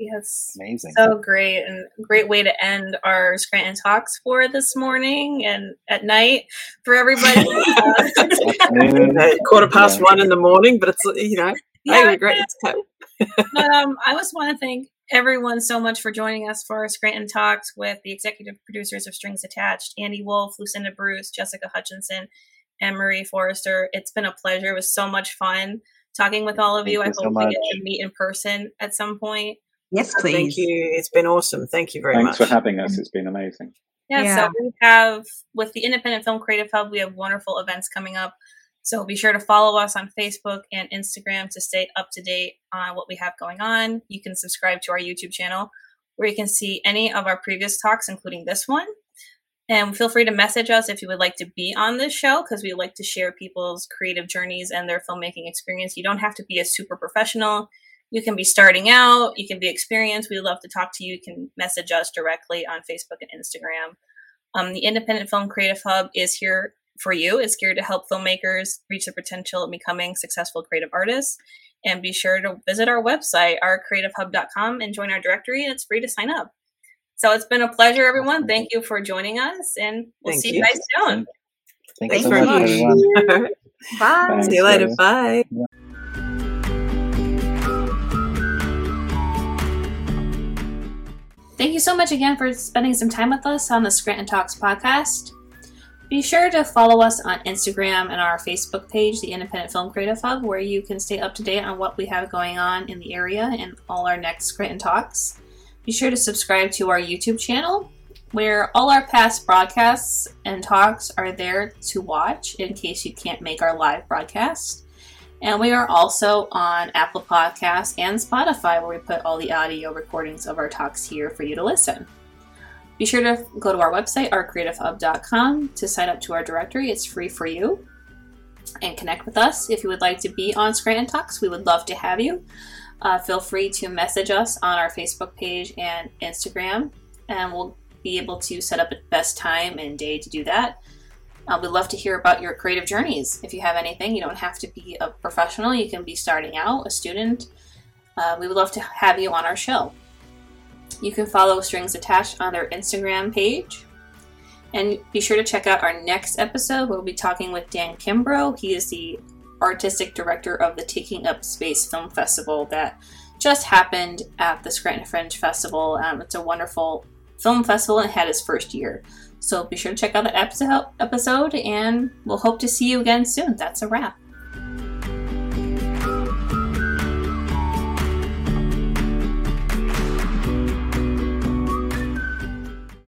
Yes. Amazing. So great, and great way to end our Scranton Talks for this morning and at night for everybody. uh, quarter past yeah. one in the morning, but it's, you know, yeah, I regret yeah. it's time. But um, I just want to thank everyone so much for joining us for Scranton Talks with the executive producers of Strings Attached, Andy Wolf, Lucinda Bruce, Jessica Hutchinson, and Marie Forrester. It's been a pleasure. It was so much fun talking with all of you. Thank I you hope so we get to meet in person at some point. Yes, please. Thank you. It's been awesome. Thank you very Thanks much. Thanks for having us. It's been amazing. Yeah, yeah, so we have, with the Independent Film Creative Hub, we have wonderful events coming up. So be sure to follow us on Facebook and Instagram to stay up to date on what we have going on. You can subscribe to our YouTube channel where you can see any of our previous talks, including this one. And feel free to message us if you would like to be on this show, because we like to share people's creative journeys and their filmmaking experience. You don't have to be a super professional. You can be starting out. You can be experienced. We'd love to talk to you. You can message us directly on Facebook and Instagram. Um, the Independent Film Creative Hub is here for you. It's geared to help filmmakers reach their potential of becoming successful creative artists. And be sure to visit our website, our creative hub dot com, and join our directory. And it's free to sign up. So it's been a pleasure, everyone. Thank you for joining us. And we'll Thank see you, you guys soon. Thank Thanks you so very much, everyone. Bye. Bye. See you later. Bye. Yeah. Thank you so much again for spending some time with us on the Scranton Talks podcast. Be sure to follow us on Instagram and our Facebook page, the Independent Film Creative Hub, where you can stay up to date on what we have going on in the area and all our next Scranton Talks. Be sure to subscribe to our YouTube channel, where all our past broadcasts and talks are there to watch in case you can't make our live broadcast. And we are also on Apple Podcasts and Spotify, where we put all the audio recordings of our talks here for you to listen. Be sure to go to our website, our creative hub dot com, to sign up to our directory. It's free for you. And connect with us. If you would like to be on Scranton Talks, we would love to have you. Uh, feel free to message us on our Facebook page and Instagram, and we'll be able to set up a best time and day to do that. Uh, we'd love to hear about your creative journeys. If you have anything, you don't have to be a professional. You can be starting out, a student. Uh, we would love to have you on our show. You can follow Strings Attached on their Instagram page. And be sure to check out our next episode. We'll be talking with Dan Kimbrough. He is the artistic director of the Taking Up Space Film Festival that just happened at the Scranton Fringe Festival. Um, it's a wonderful film festival and had its first year. So be sure to check out that episode, and we'll hope to see you again soon. That's a wrap.